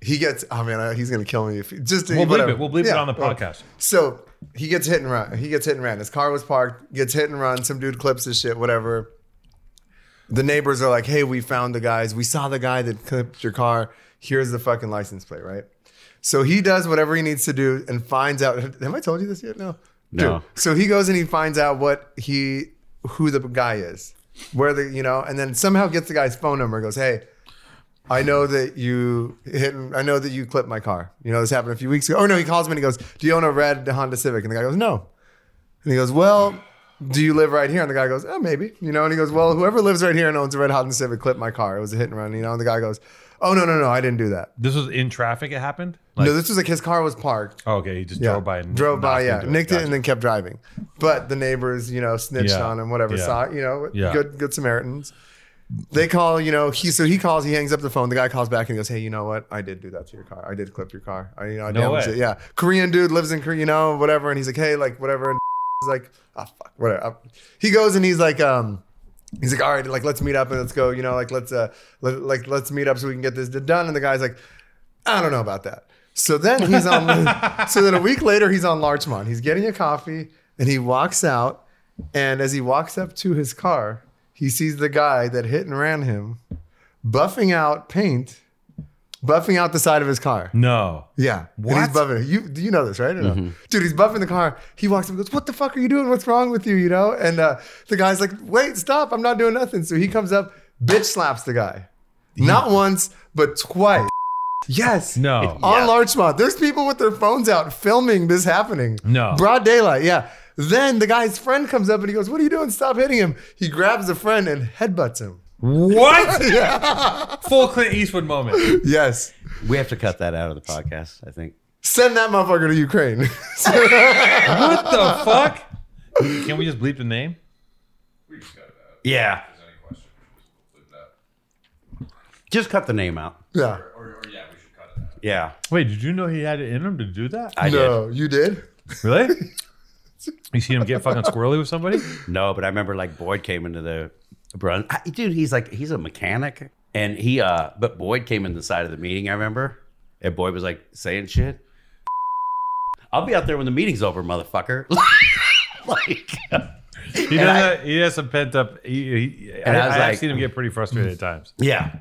he gets. Oh man, he's gonna kill me if he, just we'll whatever. bleep it. We'll bleep yeah, it on the podcast. So he gets hit and run. He gets hit and ran. His car was parked. Gets hit and run. Some dude clips his shit. Whatever. The neighbors are like, hey, we found the guys. We saw the guy that clipped your car. Here's the fucking license plate, right? So he does whatever he needs to do and finds out. Have I told you this yet? No. No. Dude. So he goes and he finds out what he, who the guy is, where the, you know, and then somehow gets the guy's phone number and goes, hey, I know that you hit, I know that you clipped my car. You know, this happened a few weeks ago. Or no, he calls me and he goes, do you own a red Honda Civic? And the guy goes, no. And he goes, well, do you live right here? And the guy goes, oh, maybe. You know, and he goes, well, whoever lives right here and owns a red Honda Civic clipped my car. It was a hit and run, you know. And the guy goes, oh, no, no, no, I didn't do that. This was in traffic it happened? Like, no, this was like his car was parked. Oh, okay, he just yeah. drove by. And drove by, yeah. Nicked it, gotcha. And then kept driving. But the neighbors, you know, snitched yeah. on him, whatever. Yeah. Saw, you know, yeah. good good Samaritans. They call, you know, he so he calls, he hangs up the phone. The guy calls back and goes, hey, you know what? I did do that to your car. I did clip your car. I, you know, I no damaged way. It. Yeah. Korean dude lives in Korea, you know, whatever. And he's like, hey, like, whatever. And he's like, oh, fuck, whatever. He goes and he's like, um, he's like, all right, like, let's meet up and let's go, you know, like, let's, uh, let, like, let's meet up so we can get this done. And the guy's like, I don't know about that. So then he's on, so then a week later, he's on Larchmont. He's getting a coffee and he walks out And as he walks up to his car, he sees the guy that hit and ran him buffing out paint, buffing out the side of his car. No. Yeah. What? And he's buffing it. You, you know this, right? Or no? Mm-hmm. Dude, he's buffing the car. He walks up and goes, what the fuck are you doing? What's wrong with you? You know? And uh, the guy's like, wait, stop. I'm not doing nothing. So he comes up, bitch slaps the guy. Yeah. Not once, but twice. Yes. No. It, on yeah. Larchmont. There's people with their phones out filming this happening. No. Broad daylight. Yeah. Then the guy's friend comes up and he goes, what are you doing? Stop hitting him. He grabs the friend and headbutts him. What? Yeah. Full Clint Eastwood moment. Yes. We have to cut that out of the podcast, I think. Send that motherfucker to Ukraine. What the fuck? Can we just bleep the name? We just cut it out. Yeah. If there's any question, we'll bleep that. Just cut the name out. Yeah. Or, or, or yeah, we should cut it out. Yeah. Wait, did you know he had it in him to do that? I no, did. You did? Really? You seen him get fucking squirrely with somebody? No, but I remember like Boyd came into the brunch. I, dude, he's like, he's a mechanic. And he, uh, but Boyd came in the side of the meeting, I remember. And Boyd was like saying shit. I'll be out there when the meeting's over, motherfucker. Like, he, I, a, he has some pent up. He, he, and I, I was I've like, seen him get pretty frustrated at times. Yeah.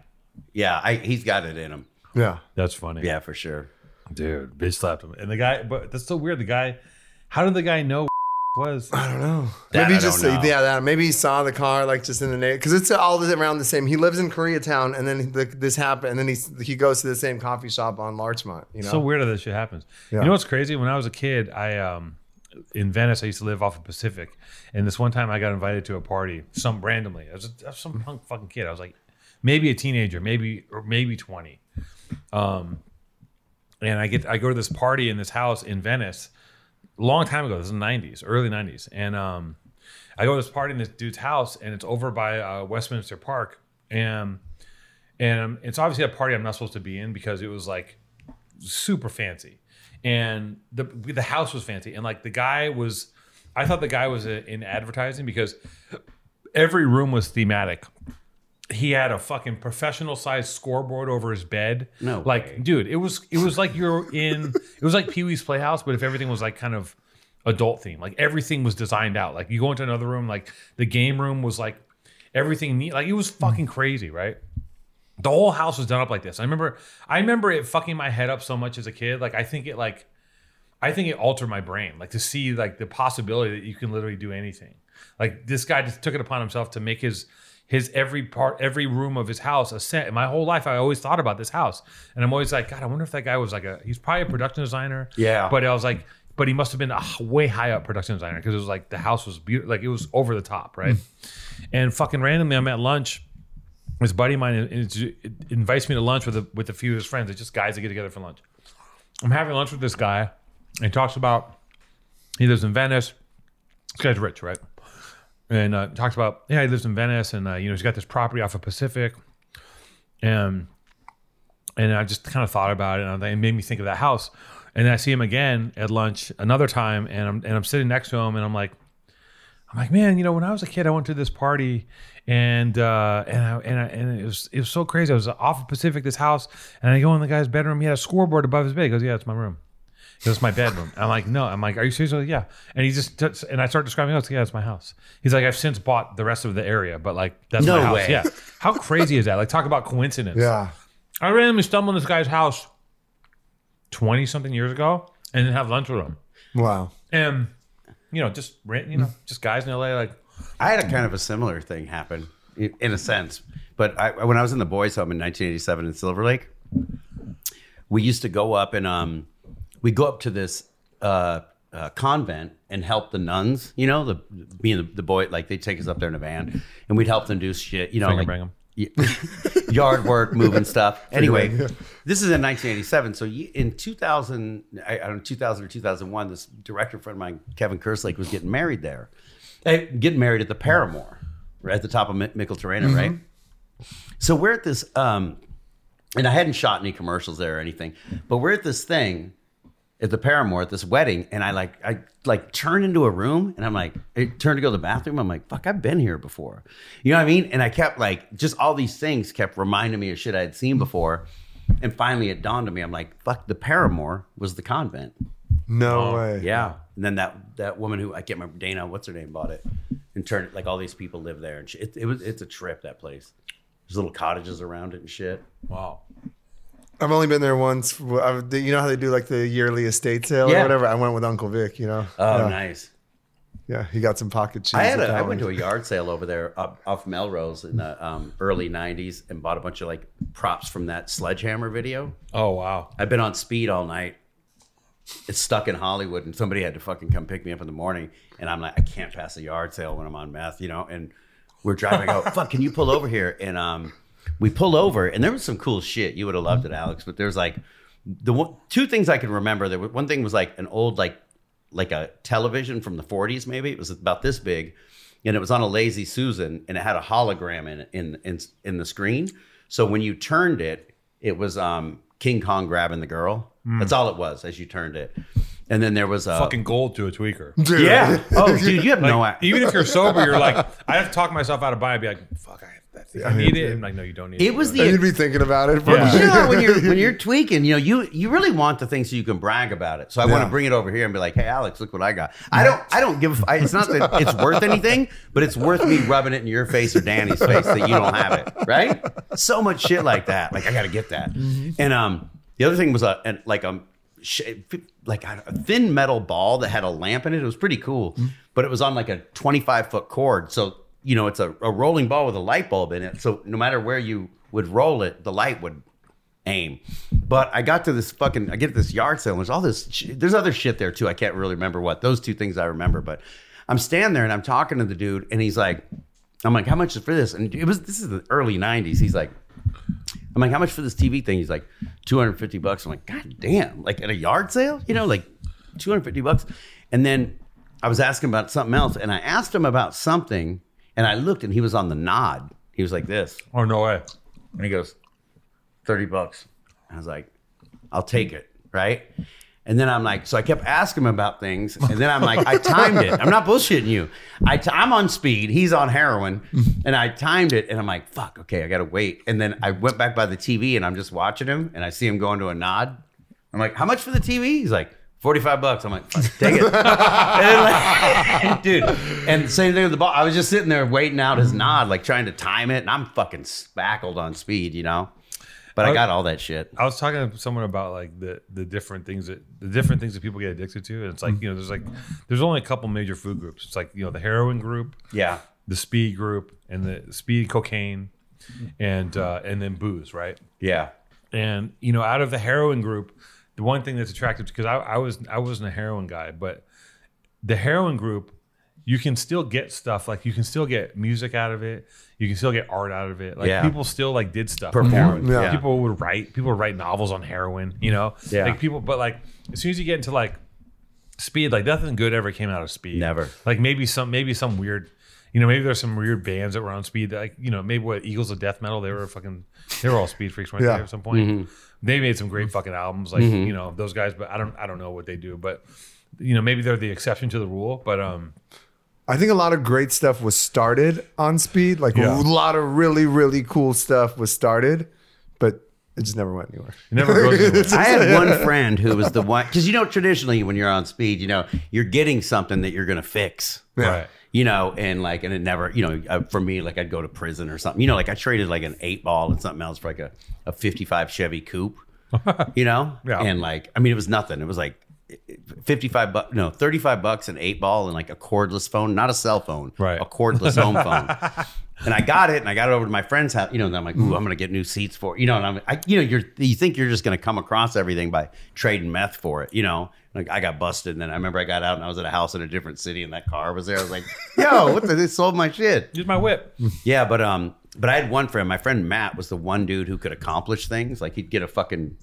Yeah. I, he's got it in him. Yeah. That's funny. Yeah, for sure. Dude, bitch slapped him. And the guy, but that's so weird. The guy, how did the guy know? Was I don't know. That maybe I just know. yeah. That, maybe he saw the car like just in the neighborhood because it's all around the same. He lives in Koreatown, and then the, this happened, and then he he goes to the same coffee shop on Larchmont. You know, so weird how this shit happens. Yeah. You know what's crazy? When I was a kid, I um in Venice, I used to live off of Pacific, and this one time I got invited to a party, some randomly. I was, a, I was some punk fucking kid. I was like, maybe a teenager, maybe or maybe twenty. Um, and I get I go to this party in this house in Venice. Long time ago, this is the nineties, early nineties. And um, I go to this party in this dude's house, and it's over by uh, Westminster Park. And and it's obviously a party I'm not supposed to be in because it was like super fancy. And the the house was fancy. And like the guy was, I thought the guy was a, in advertising because every room was thematic. He had a fucking professional sized scoreboard over his bed. No, like, way. Dude, it was it was like you're in. It was like Pee Wee's Playhouse, but if everything was like kind of adult themed, like everything was designed out. Like you go into another room, like the game room was like everything neat. Like it was fucking crazy, right? The whole house was done up like this. I remember, I remember it fucking my head up so much as a kid. Like I think it, like, I think it altered my brain. Like to see like the possibility that you can literally do anything. Like this guy just took it upon himself to make his. His every part, every room of his house, a set. My whole life, I always thought about this house. And I'm always like, God, I wonder if that guy was like a, he's probably a production designer. Yeah. But I was like, but he must have been a way high up production designer because it was like the house was beautiful. Like it was over the top, right? And fucking randomly, I'm at lunch. This buddy of mine invites me to lunch with a, with a few of his friends. It's just guys that get together for lunch. I'm having lunch with this guy. And he talks about, he lives in Venice. This guy's rich, right? And uh, talks about, yeah, he lives in Venice, and uh, you know he's got this property off of Pacific, and and I just kind of thought about it, and it made me think of that house. And then I see him again at lunch another time, and I'm and I'm sitting next to him, and I'm like, I'm like, man, you know, when I was a kid, I went to this party, and uh, and I, and I, and it was it was so crazy. I was off of Pacific, this house, and I go in the guy's bedroom. He had a scoreboard above his bed. He goes, yeah, it's my room. It's my bedroom. I'm like, no. I'm like, are you serious? Like, yeah. And he just t- and I start describing. I was like, yeah, it's my house. He's like, I've since bought the rest of the area, but like, that's no my house. Way. Yeah. How crazy is that? Like, talk about coincidence. Yeah. I randomly stumbled in this guy's house twenty something years ago, and then have lunch with him. Wow. And you know, just you know, just guys in L A. Like, I had a kind of a similar thing happen in a sense, but I, when I was in the boys' home in nineteen eighty-seven in Silver Lake, we used to go up and um. we go up to this uh, uh, convent and help the nuns, you know, the me and the, the boy, like they take us up there in a van and we'd help them do shit, you know, like, bring them. Yard work, moving stuff. Anyway, yeah. This is in nineteen eighty-seven. So in two thousand, I don't know, two thousand or two thousand one, this director friend of mine, Kevin Kerslake, was getting married there, getting married at the Paramour, right at the top of M- Micheltorena, mm-hmm. right? So we're at this, um, and I hadn't shot any commercials there or anything, but we're at this thing. At the Paramour at this wedding, and I like I like turn into a room, and I'm like, I turn to go to the bathroom. I'm like, fuck, I've been here before, you know what I mean? And I kept like, just all these things kept reminding me of shit I had seen before, and finally it dawned on me. I'm like, fuck, the Paramour was the convent. No um, way. Yeah. And then that that woman who I can't remember, Dana, what's her name, bought it and turned it, like all these people live there and shit. It, it was it's a trip, that place. There's little cottages around it and shit. Wow. I've only been there once. You know how they do like the yearly estate sale yeah. or whatever? I went with Uncle Vic, you know? Oh, yeah. Nice. Yeah, he got some pocket cheese. I, had a, I went to a yard sale over there up, off Melrose in the um, early nineties and bought a bunch of like props from that Sledgehammer video. Oh, wow. I've been on speed all night. It's stuck in Hollywood and somebody had to fucking come pick me up in the morning. And I'm like, I can't pass a yard sale when I'm on meth, you know? And we're driving. I go, fuck, can you pull over here? And um, we pull over and there was some cool shit. You would have loved it, Alex. But there's like the one, two things I can remember. There was, one thing was like an old, like, like a television from the forties, maybe. It was about this big and it was on a Lazy Susan and it had a hologram in in in, in the screen. So when you turned it, it was um, King Kong grabbing the girl. Mm. That's all it was as you turned it. And then there was a fucking gold to a tweaker. Dude. Yeah. Oh, dude, you have like, no idea. Even if you're sober, you're like, I have to talk myself out of buying. I'd be like, fuck, I, that's I need it. I'm like, no, you don't need it. It was the. You'd be thinking about it. Yeah. You know, when you're when you're tweaking, you know, you you really want the thing so you can brag about it. So I yeah. want to bring it over here and be like, hey, Alex, look what I got. I don't I don't give. A, it's not that it's worth anything, but it's worth me rubbing it in your face or Danny's face that you don't have it, right? So much shit like that. Like I got to get that. Mm-hmm. And um, the other thing was a and like um. like a thin metal ball that had a lamp in it. It was pretty cool, but it was on like a twenty-five foot cord. So, you know, it's a, a rolling ball with a light bulb in it. So no matter where you would roll it, the light would aim. But I got to this fucking, I get to this yard sale and there's all this, there's other shit there too. I can't really remember what, those two things I remember, but I'm standing there and I'm talking to the dude and he's like, I'm like, how much is for this? And it was, this is the early nineties. He's like, I'm like, how much for this T V thing? He's like, two hundred fifty bucks. I'm like, God damn, like at a yard sale, you know, like two hundred fifty bucks. And then I was asking about something else and I asked him about something and I looked and he was on the nod. He was like this. Oh, no way. And he goes, thirty bucks. I was like, I'll take it. Right. And then I'm like, so I kept asking him about things. And then I'm like, I timed it. I'm not bullshitting you. I t I'm on speed. He's on heroin. And I timed it. And I'm like, fuck, okay, I got to wait. And then I went back by the T V and I'm just watching him. And I see him going to a nod. I'm like, how much for the T V? He's like, forty-five bucks. I'm like, fuck, take it. And like, dude. And same thing with the ball. I was just sitting there waiting out his nod, like trying to time it. And I'm fucking spackled on speed, you know? But I got all that shit. I was talking to someone about like the the different things that the different things that people get addicted to, and it's like, you know, there's like there's only a couple major food groups. It's like, you know, the heroin group, yeah, the speed group, and the speed cocaine, and uh, and then booze, right? Yeah. And you know, out of the heroin group, the one thing that's attractive, because I, I was I wasn't a heroin guy, but the heroin group, you can still get stuff. Like you can still get music out of it. You can still get art out of it. Like yeah. people still like did stuff. Perform. Yeah. Yeah. People would write. People would write novels on heroin. You know. Yeah. Like people. But like as soon as you get into like speed, like nothing good ever came out of speed. Never. Like maybe some maybe some weird. You know, maybe there's some weird bands that were on speed. That, like, you know, maybe what Eagles of Death Metal, they were fucking, they were all speed freaks right yeah. there at some point. Mm-hmm. They made some great fucking albums, like mm-hmm. you know those guys. But I don't, I don't know what they do. But you know, maybe they're the exception to the rule. But um. I think a lot of great stuff was started on speed. Like yeah. a lot of really, really cool stuff was started, but it just never went anywhere. It never goes anywhere. I had one friend who was the one, because you know, traditionally when you're on speed, you know, you're getting something that you're going to fix. Yeah. Right. You know, and like, and it never, you know, for me, like I'd go to prison or something. You know, like I traded like an eight ball and something else for like a, a fifty-five Chevy coupe, you know? Yeah. And like, I mean, it was nothing. It was like, fifty-five bucks, no, thirty-five bucks, an eight ball, and like a cordless phone, not a cell phone, right? A cordless home phone. And I got it, and I got it over to my friend's house, you know. And I'm like, ooh, I'm gonna get new seats for it. You know. And I'm, I, you know, you're, you think you're just gonna come across everything by trading meth for it, you know. Like I got busted, and then I remember I got out, and I was at a house in a different city, and that car was there. I was like, yo, what the, they sold my shit. Use my whip. Yeah, but um, but I had one friend. My friend Matt was the one dude who could accomplish things. Like he'd get a fucking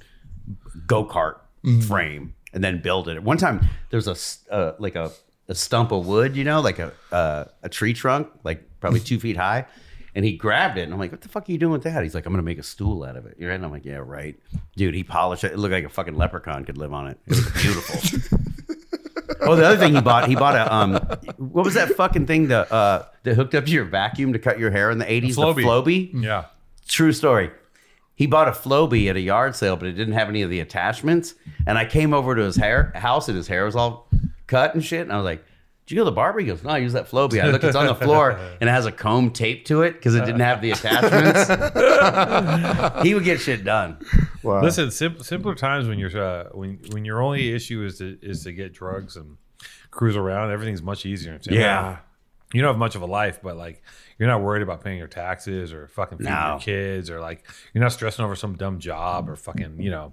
go-kart mm. frame. And then build it. At one time, there's a uh, like a, a stump of wood, you know, like a uh, a tree trunk, like probably two feet high. And he grabbed it, and I'm like, "What the fuck are you doing with that?" He's like, "I'm gonna make a stool out of it." You're right? And I'm like, "Yeah, right, dude." He polished it. It looked like a fucking leprechaun could live on it. It was beautiful. Oh, the other thing he bought, he bought a um, what was that fucking thing that uh that hooked up to your vacuum to cut your hair in the eighties? The Flo-Bee. Yeah, true story. He bought a Flo-Bee at a yard sale, but it didn't have any of the attachments. And I came over to his hair house, and his hair was all cut and shit. And I was like, "Did you go to the barber?" He goes, "No, I use that Flo-Bee. I look, it's on the floor, and it has a comb taped to it because it didn't have the attachments." He would get shit done. Wow. Listen, sim simpler times when you're uh, when when your only issue is to is to get drugs and cruise around. Everything's much easier. Yeah. You don't have much of a life, but like you're not worried about paying your taxes or fucking feeding no. your kids, or like you're not stressing over some dumb job or fucking, you know,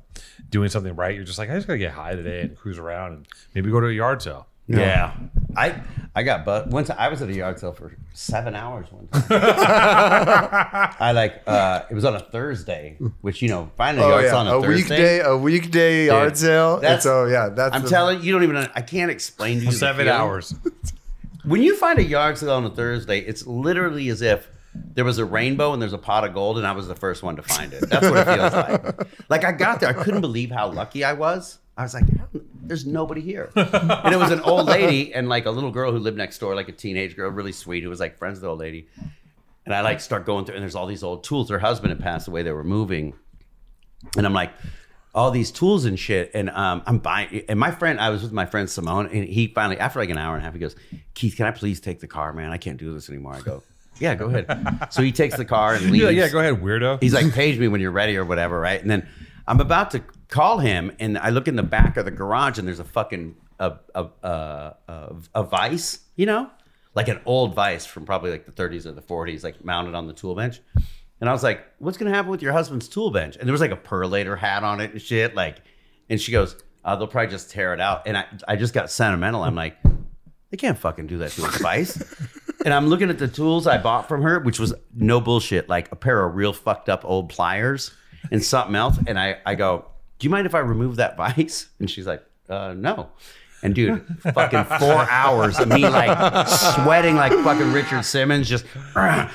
doing something right. You're just like, I just gotta get high today and cruise around and maybe go to a yard sale. Yeah, yeah. I I got but once I was at a yard sale for seven hours one time. I like uh, it was on a Thursday, which you know, finally oh, yard yeah. sale on a, a Thursday, weekday, a weekday yard Dude, sale. That's so yeah. That's I'm telling you, don't even I can't explain to you seven hours. When you find a yard sale on a Thursday, it's literally as if there was a rainbow and there's a pot of gold and I was the first one to find it. That's what it feels like. Like I got there, I couldn't believe how lucky I was. I was like, there's nobody here. And it was an old lady and like a little girl who lived next door, like a teenage girl, really sweet, who was like friends with the old lady. And I like start going through and there's all these old tools. Her husband had passed away, they were moving. And I'm like, all these tools and shit, and um, I'm buying, and my friend, I was with my friend Simone, and he finally, after like an hour and a half, he goes, "Keith, can I please take the car, man? I can't do this anymore." I go, "Yeah, go ahead." So he takes the car and leaves. Like, "Yeah, go ahead, weirdo." He's like, "Page me when you're ready," or whatever, right? And then I'm about to call him, and I look in the back of the garage, and there's a fucking, a, a, a, a, a vice, you know? Like an old vice from probably like the thirties or the forties, like mounted on the tool bench. And I was like, "What's going to happen with your husband's tool bench?" And there was like a perlator hat on it and shit. Like, and she goes, uh, "They'll probably just tear it out." And I, I just got sentimental. I'm like, they can't fucking do that to a vice. And I'm looking at the tools I bought from her, which was no bullshit, like a pair of real fucked up old pliers and something else. And I, I go, "Do you mind if I remove that vice?" And she's like, uh, "No." And dude, fucking four hours of me like sweating like fucking Richard Simmons, just uh,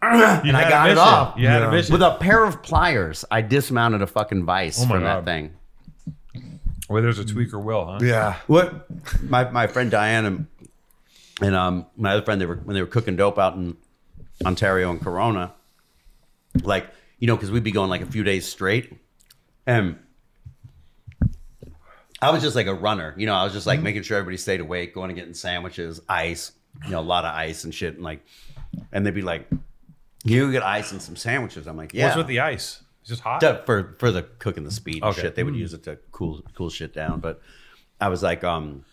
uh, and I got it off. You had a vision. With a pair of pliers, I dismounted a fucking vice oh from God. that thing. Well, there's a tweaker will, huh? Yeah. What my my friend Diane and, and um my other friend, they were when they were cooking dope out in Ontario and Corona, like, you know, because we'd be going like a few days straight. And I was just like a runner, you know, I was just like making sure everybody stayed awake, going and getting sandwiches, ice, you know, a lot of ice and shit. And like, and they'd be like, "You get ice and some sandwiches." I'm like, "Yeah." What's with the ice? It's just hot? For, for the cooking the speed and okay. shit. They would mm. use it to cool, cool shit down. But I was like, um,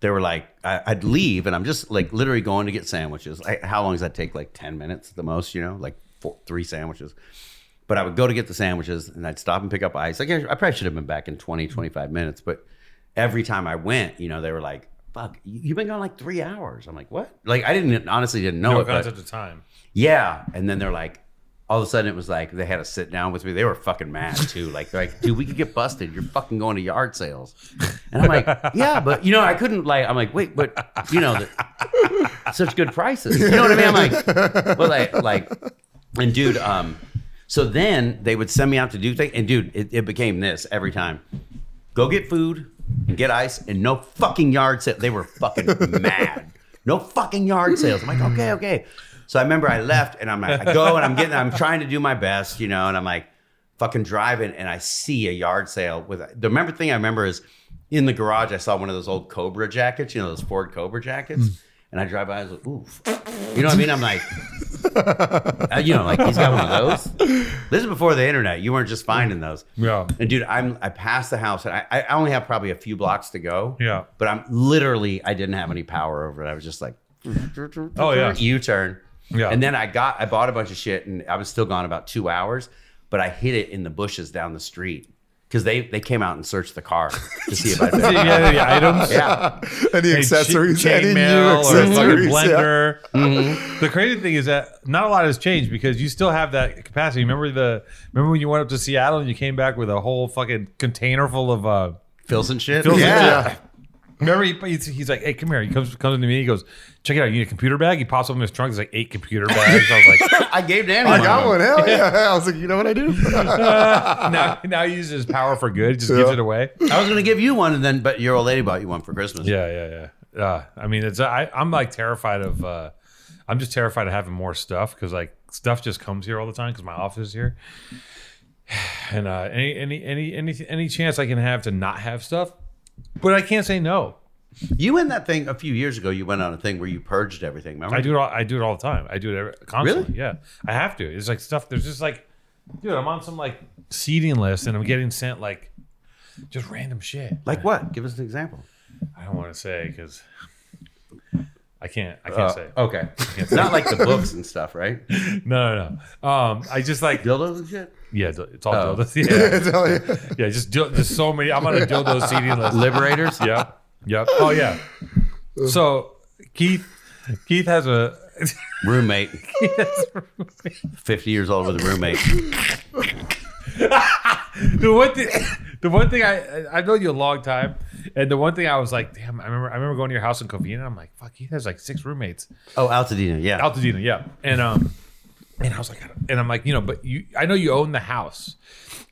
they were like, I, I'd leave and I'm just like literally going to get sandwiches. I, how long does that take? Like ten minutes at the most, you know, like four, three sandwiches. But I would go to get the sandwiches and I'd stop and pick up ice. Like, I probably should have been back in twenty, twenty-five minutes. But every time I went, you know, they were like, "Fuck, you've been gone like three hours. I'm like, "What?" Like, I didn't honestly didn't know no it. No concept of time. Yeah. And then they're like, all of a sudden it was like, they had a sit down with me. They were fucking mad too. Like, they're like, "Dude, we could get busted. You're fucking going to yard sales." And I'm like, "Yeah, but," you know, I couldn't like, I'm like, "Wait, but, you know, such good prices." You know what I mean? I'm like, but like, like, and dude, um, so then they would send me out to do things. And dude, it, it became this every time. Go get food and get ice and no fucking yard sale. They were fucking mad. No fucking yard sales. I'm like, okay, okay. So I remember I left and I'm like, I go and I'm getting, I'm trying to do my best, you know, and I'm like fucking driving and I see a yard sale with, the remember thing I remember is in the garage, I saw one of those old Cobra jackets, you know, those Ford Cobra jackets. Mm. And I drive by, I was like, "Ooh." You know what I mean? I'm like, you know, like he's got one of those. This is before the internet. You weren't just finding those. Yeah. And dude, I'm I passed the house and I, I only have probably a few blocks to go. Yeah. But I'm literally, I didn't have any power over it. I was just like, oh yeah, U-turn. Yeah. And then I got, I bought a bunch of shit and I was still gone about two hours, but I hid it in the bushes down the street. Because they, they came out and searched the car to see if I had any items. Yeah. Any accessories. Any new accessories. Or blender. Yeah. Mm-hmm. The crazy thing is that not a lot has changed because you still have that capacity. Remember the remember when you went up to Seattle and you came back with a whole fucking container full of uh, fills and shit? Fills yeah. and shit. Remember, he, he's, he's like, "Hey, come here." He comes comes to me. He goes, "Check it out. You need a computer bag?" He pops open his trunk. There's like eight computer bags. I was like, I gave Danny one. I got one. Hell yeah. yeah. I was like, you know what I do? uh, now, now he uses his power for good. Just yeah. gives it away. I was going to give you one, and then but your old lady bought you one for Christmas. Yeah, yeah, yeah. Uh, I mean, it's I, I'm like terrified of. Uh, I'm just terrified of having more stuff because like stuff just comes here all the time because my office is here. And uh, any any any any any chance I can have to not have stuff, but I can't say no. You in that thing a few years ago, you went on a thing where you purged everything. Remember? I do it. All, I do it all the time. I do it every, constantly. Really? Yeah, I have to. It's like stuff. There's just like, dude, I'm on some like seeding list, and I'm getting sent like just random shit. Like man. What? Give us an example. I don't want to say because I can't. I can't uh, say. Okay. Can't say. Not like the books and stuff, right? No, no, no. Um, I just like dildos and shit. Yeah, it's all oh. dildos. Yeah, yeah. Just there's so many. I'm on a dildo seeding list. Liberators. Yeah. Yep. Oh yeah. So Keith, Keith has a roommate. Keith has a roommate. Fifty years old with a roommate. the one thing, the one thing I I've known you a long time, and the one thing I was like, damn, I remember I remember going to your house in Covina. I'm like, fuck, Keith has like six roommates. Oh, Altadena, yeah, Altadena, yeah, and um, and I was like, and I'm like, you know, but you, I know you own the house,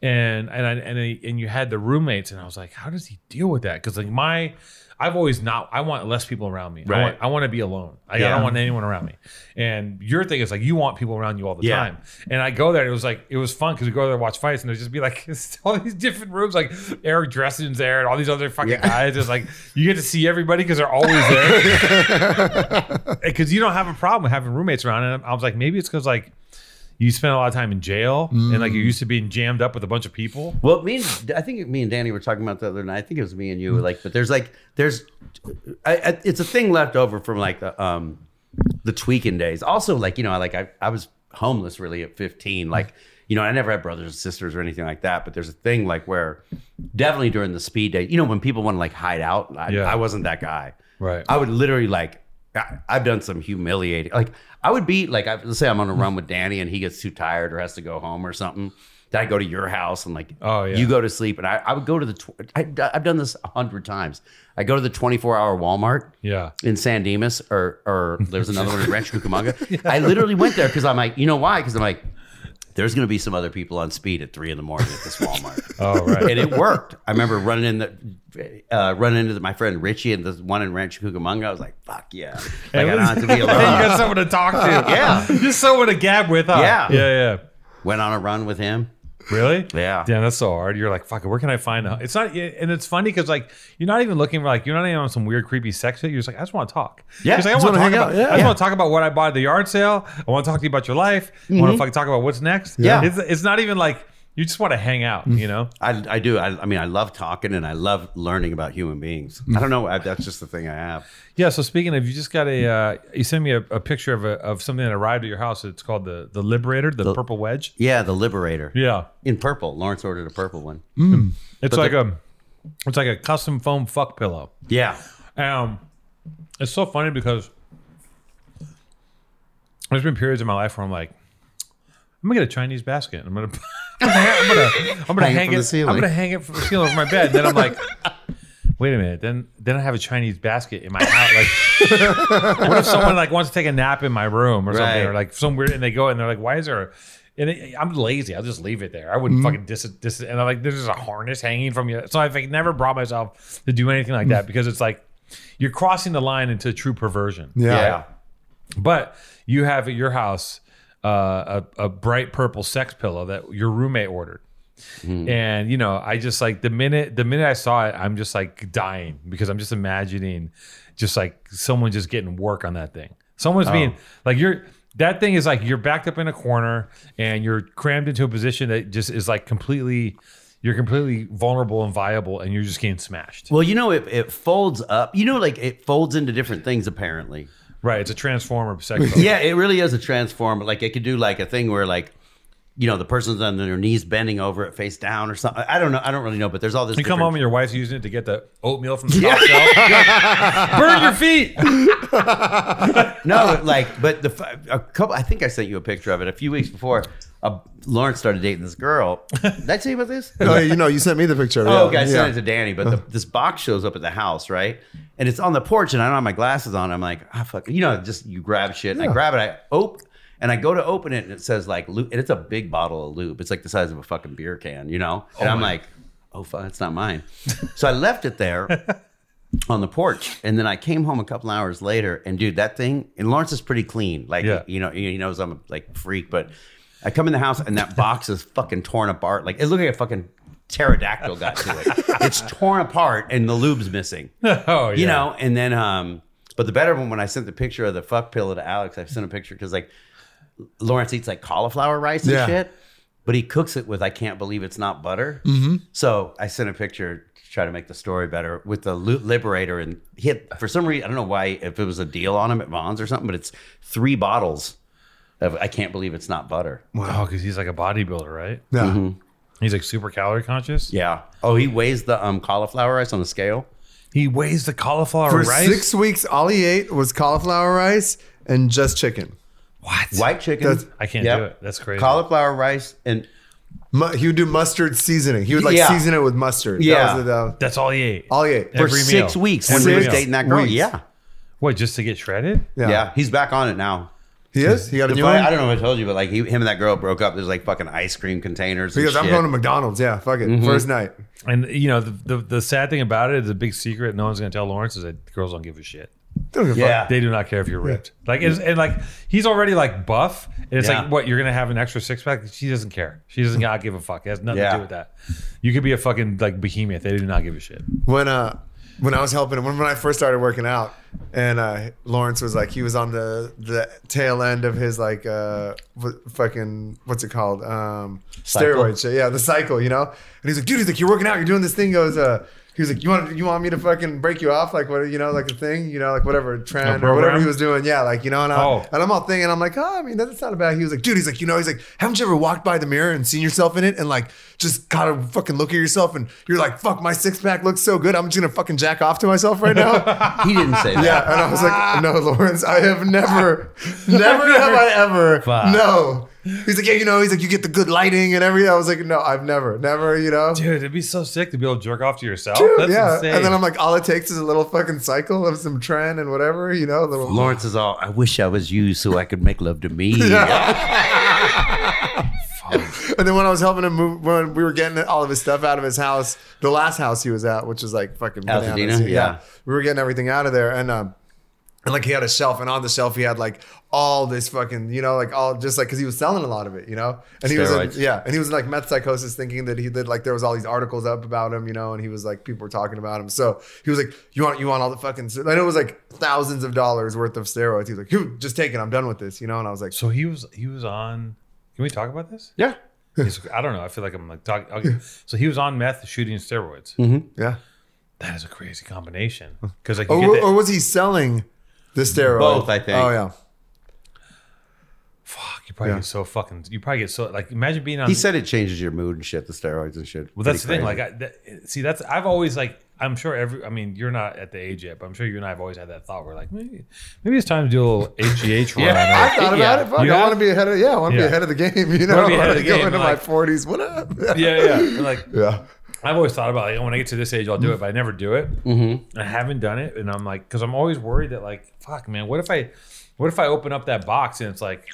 and and I, and I, and you had the roommates, and I was like, how does he deal with that? Because like my. I've always not, I want less people around me. Right. I, want, I want to be alone. I, yeah. I don't want anyone around me. And your thing is like, you want people around you all the yeah. time. And I go there and it was like, it was fun because we go there and watch fights and there'd just be like, it's all these different rooms. Like Eric Dresden's there and all these other fucking yeah. guys. It's like, you get to see everybody because they're always there. Because you don't have a problem with having roommates around. And I was like, maybe it's because like, you spend a lot of time in jail mm. and like you're used to being jammed up with a bunch of people. Well, me and, I think me and Danny were talking about the other night. I think it was me and you mm. like, but there's like, there's, I, I, it's a thing left over from like the, um, the tweaking days. Also like, you know, I like, I, I was homeless really at fifteen. Like, you know, I never had brothers and sisters or anything like that, but there's a thing like where definitely during the speed day, you know, when people want to like hide out, I, yeah. I wasn't that guy. Right. I would literally like, I, I've done some humiliating, like I would be like, I, let's say I'm on a run with Danny and he gets too tired or has to go home or something. Then I go to your house and like, oh, yeah. you go to sleep. And I, I would go to the, tw I, I've done this a hundred times. I go to the twenty-four hour Walmart yeah. in San Dimas or, or there's another one in Rancho Cucamonga. yeah. I literally went there because I'm like, you know why? Because I'm like, there's going to be some other people on speed at three in the morning at this Walmart. Oh, right. And it worked. I remember running in the, uh, running into my friend Richie and the one in Rancho Cucamonga. I was like, fuck yeah. Like, I got to be alone. You got someone to talk to. Yeah. Just someone to gab with. Huh? Yeah. Yeah. Yeah. Went on a run with him. Really? Yeah. Damn, that's so hard. You're like, fuck it, where can I find a... It's not... And it's funny because, like, you're not even looking for, like, you're not even on some weird, creepy sex shit. You're just like, I just want to talk. Yeah. Like, I just want to talk about, yeah, I just yeah. want to talk about what I bought at the yard sale. I want to talk to you about your life. Mm-hmm. I want to fucking talk about what's next. Yeah. It's, it's not even like... You just want to hang out, you know? I, I do. I, I mean, I love talking and I love learning about human beings. I don't know. I, that's just the thing I have. Yeah. So speaking of, you just got a, uh, you sent me a, a picture of a, of something that arrived at your house. It's called the the Liberator, the, the purple wedge. Yeah. The Liberator. Yeah. In purple. Lawrence ordered a purple one. Mm. It's but like the, a, it's like a custom foam fuck pillow. Yeah. Um, it's so funny because there's been periods in my life where I'm like, I'm gonna get a Chinese basket. I'm gonna, I'm gonna, I'm gonna hang, hang it. I'm gonna hang it from the ceiling over my bed. And then I'm like, wait a minute. Then, then I have a Chinese basket in my house. Like, what if someone like wants to take a nap in my room or right. something, or like some weird, and they go and they're like, why is there? A, and it, I'm lazy. I'll just leave it there. I wouldn't mm. fucking dis dis. And I'm like, there's just a harness hanging from you. So I've like, never brought myself to do anything like that because it's like you're crossing the line into true perversion. Yeah. yeah. But you have at your house. Uh, a, a bright purple sex pillow that your roommate ordered. Mm. And, you know, I just like the minute, the minute I saw it, I'm just like dying because I'm just imagining just like someone just getting work on that thing. Someone's oh. being like, you're, that thing is like, you're backed up in a corner and you're crammed into a position that just is like completely, you're completely vulnerable and viable and you're just getting smashed. Well, you know, it, it folds up, you know, like it folds into different things apparently. Right, it's a transformer sex pillow. Yeah, it really is a transformer. Like it could do like a thing where like, you know, the person's on their knees bending over it face down or something. I don't know. I don't really know, but there's all this. You different... come home and your wife's using it to get the oatmeal from the top shelf. Burn your feet. No, like, but the a couple. I think I sent you a picture of it a few weeks before. Uh, Lawrence started dating this girl. Did I tell you about this? No, you know, you sent me the picture. Oh, okay, I sent yeah. it to Danny, but the, this box shows up at the house, right? And it's on the porch, and I don't have my glasses on. I'm like, ah, oh, fuck, you know, just you grab shit. And yeah. I grab it, I open, and I go to open it, and it says like, lube, and it's a big bottle of lube. It's like the size of a fucking beer can, you know. And oh I'm like, oh fuck, it's not mine. So I left it there on the porch, and then I came home a couple hours later, and dude, that thing. And Lawrence is pretty clean, like yeah. you know, he knows I'm a like freak, but. I come in the house and that box is fucking torn apart. Like it looked like a fucking pterodactyl got to it. It's torn apart and the lube's missing. Oh, yeah. You know, and then, um, but the better one, when I sent the picture of the fuck pillow to Alex, I sent a picture because like Lawrence eats like cauliflower rice and yeah. shit, but he cooks it with, I can't believe it's not butter. Mm-hmm. So I sent a picture to try to make the story better with the Liberator, and he had, for some reason, I don't know why, if it was a deal on him at Vons or something, but it's three bottles of, I can't believe it's not butter. Wow, because he's like a bodybuilder, right? Yeah. Mm-hmm. He's like super calorie conscious. Yeah. Oh, he weighs the um, cauliflower rice on the scale. He weighs the cauliflower For rice? For six weeks, all he ate was cauliflower rice and just chicken. What? White chicken. That's, I can't yep. do it. That's crazy. Cauliflower rice and... Mu he would do mustard seasoning. He would like yeah. season it with mustard. Yeah. That was, uh, that's all he ate. All he ate. For every six meal. Weeks. When he was dating that girl. Weeks. Yeah. What, just to get shredded? Yeah. yeah. He's back on it now. He is? He got a new one? I don't know if I told you, but like he, him and that girl broke up. There's like fucking ice cream containers. Because I'm going to McDonald's. Yeah, fuck it. Mm-hmm. First night. And you know, the, the, the sad thing about it is a big secret no one's going to tell Lawrence is that the girls don't give a shit. Don't give yeah. fuck. They do not care if you're ripped. Yeah. Like, it's, and like he's already like buff. And it's yeah. like, what, you're going to have an extra six pack? She doesn't care. She doesn't not give a fuck. It has nothing yeah. to do with that. You could be a fucking like behemoth. They do not give a shit. When, uh, When I was helping him, when, when I first started working out, and uh, Lawrence was like, he was on the the tail end of his like uh, fucking, what's it called? Um, steroid shit. Yeah, the cycle, you know? And he's like, dude, he's like, you're working out, you're doing this thing. Goes, uh, he was like, you want you want me to fucking break you off? Like, what, you know, like a thing, you know, like whatever, trend or whatever he was doing. Yeah, like, you know, and, I, oh. and I'm all thinking, I'm like, oh, I mean, that's not a bad. He was like, dude, he's like, you know, he's like, haven't you ever walked by the mirror and seen yourself in it and like, just gotta fucking look at yourself and you're like, fuck, my six pack looks so good. I'm just gonna fucking jack off to myself right now. He didn't say that. Yeah, and I was like, no, Lawrence, I have never, never have I ever, fuck. No. He's like, yeah, you know, he's like, you get the good lighting and everything. I was like, no, I've never, never, you know. Dude, it'd be so sick to be able to jerk off to yourself. Dude, that's yeah. insane. And then I'm like, all it takes is a little fucking cycle of some trend and whatever, you know. Little Lawrence is all, I wish I was you so I could make love to me. Yeah. And then when I was helping him move, when we were getting all of his stuff out of his house, the last house he was at, which is like fucking bananas, yeah. yeah. We were getting everything out of there. And, um, and like he had a shelf, and on the shelf he had like all this fucking, you know, like all just like, cause he was selling a lot of it, you know? And he Steroids. was in, yeah. And he was in like meth psychosis thinking that he did, like there was all these articles up about him, you know, and he was like, people were talking about him. So he was like, you want, you want all the fucking, and it was like thousands of dollars worth of steroids. He was like, you just take it, I'm done with this, you know? And I was like, so he was, he was on, can we talk about this? Yeah. I don't know. I feel like I'm like talking. Okay. So he was on meth shooting steroids. Mm-hmm. Yeah. That is a crazy combination. Cause like, you or, get the, or was he selling the steroid? Both, I think. Oh yeah. Fuck, you probably yeah. get so fucking. You probably get so like. Imagine being on. He said it changes your mood and shit. The steroids and shit. Well, that's the thing. Crazy. Like, I, that, see, that's I've always like. I'm sure every. I mean, you're not at the age yet, but I'm sure you and I have always had that thought. We're like, maybe, maybe it's time to do a little H G H run. Yeah, I thought about yeah. it. Fuck, I want to be ahead of. Yeah, I want to yeah. be ahead of the game. You know, ahead of the go game, into like, my forties. What up? Yeah, yeah. yeah. Like, yeah. I've always thought about it. When I get to this age, I'll do it, but I never do it. Mm-hmm. I haven't done it, and I'm like, because I'm always worried that like, fuck, man, what if I, what if I open up that box and it's like,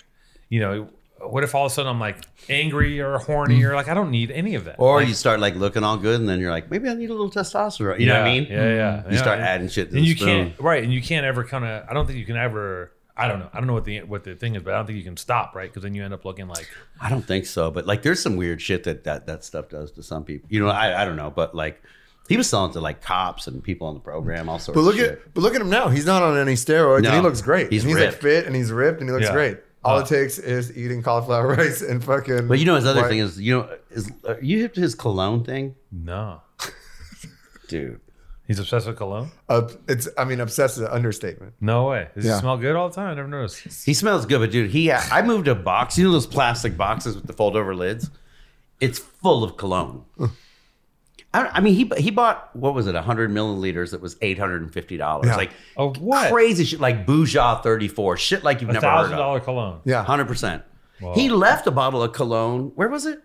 you know, what if all of a sudden I'm like angry or horny or like I don't need any of that? Or like, you start like looking all good and then you're like, maybe I need a little testosterone. You yeah, know what I mean? Yeah, yeah. You yeah, start yeah. adding shit to and the you spoon. Can't right, and you can't ever kind of. I don't think you can ever. I don't know. I don't know what the what the thing is, but I don't think you can stop, right? Because then you end up looking like. I don't think so, but like there's some weird shit that that that stuff does to some people. You know, I I don't know, but like. He was selling to like cops and people on the program, all sorts. But look of shit. at but look at him now. He's not on any steroids, no. and he looks great. He's, he's ripped. Like fit, and he's ripped, and he looks yeah. great. All uh, it takes is eating cauliflower rice and fucking. But you know his other white. thing is you know is are you hip to his cologne thing? No, dude, he's obsessed with cologne. Uh, it's I mean obsessed is an understatement. No way. Does yeah. he smell good all the time? I never noticed. He smells good, but dude, he I moved a box. You know those plastic boxes with the fold over lids? It's full of cologne. I mean, he he bought, what was it, one hundred milliliters that was eight hundred fifty dollars. Yeah. Like of what? Crazy shit, like Bouja thirty-four, shit like you've never heard of. one thousand dollar cologne. Yeah. one hundred percent. Whoa. He left a bottle of cologne, where was it?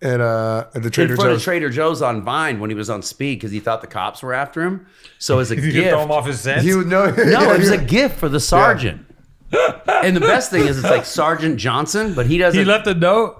At, uh, at the Trader Joe's. In front Joe's. of Trader Joe's on Vine when he was on speed because he thought the cops were after him. So as a gift. You throw him off his scent? You know, no, yeah, it was a gift for the sergeant. Yeah. And the best thing is it's like Sergeant Johnson, but he doesn't. He left a note?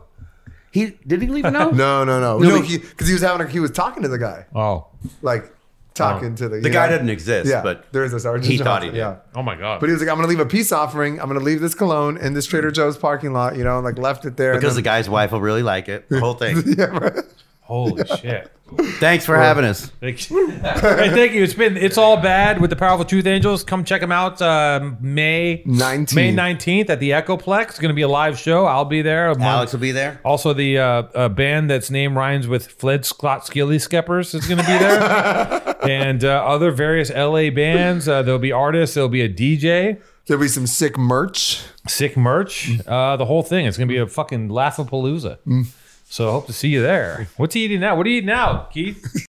He did he leave a note? No, no, no, no. Because he, he was having, a, he was talking to the guy. Oh, like talking oh. to the... The guy know? didn't exist, yeah, but there is a Sergeant he Johnson, thought he did. Yeah. Oh, my God. But he was like, I'm going to leave a peace offering. I'm going to leave this cologne in this Trader Joe's parking lot, you know, and like left it there. Because then, the guy's wife will really like it. The whole thing. Yeah, right? Holy yeah. shit. Thanks for well, having us. Thank you. Hey, thank you. It's been It's All Bad with the Powerful Truth Angels. Come check them out um, May nineteenth. May nineteenth at the Echoplex. It's going to be a live show. I'll be there. Among, Alex will be there. Also, the uh, uh, band that's name rhymes with Fled Scott Skilly Skeppers is going to be there. And uh, other various L A bands. Uh, there'll be artists. There'll be a D J. There'll be some sick merch. Sick merch. Uh, the whole thing. It's going to be a fucking Laugh-a-Palooza. Mm. So I hope to see you there. What's he eating now? What are you eating now, Keith?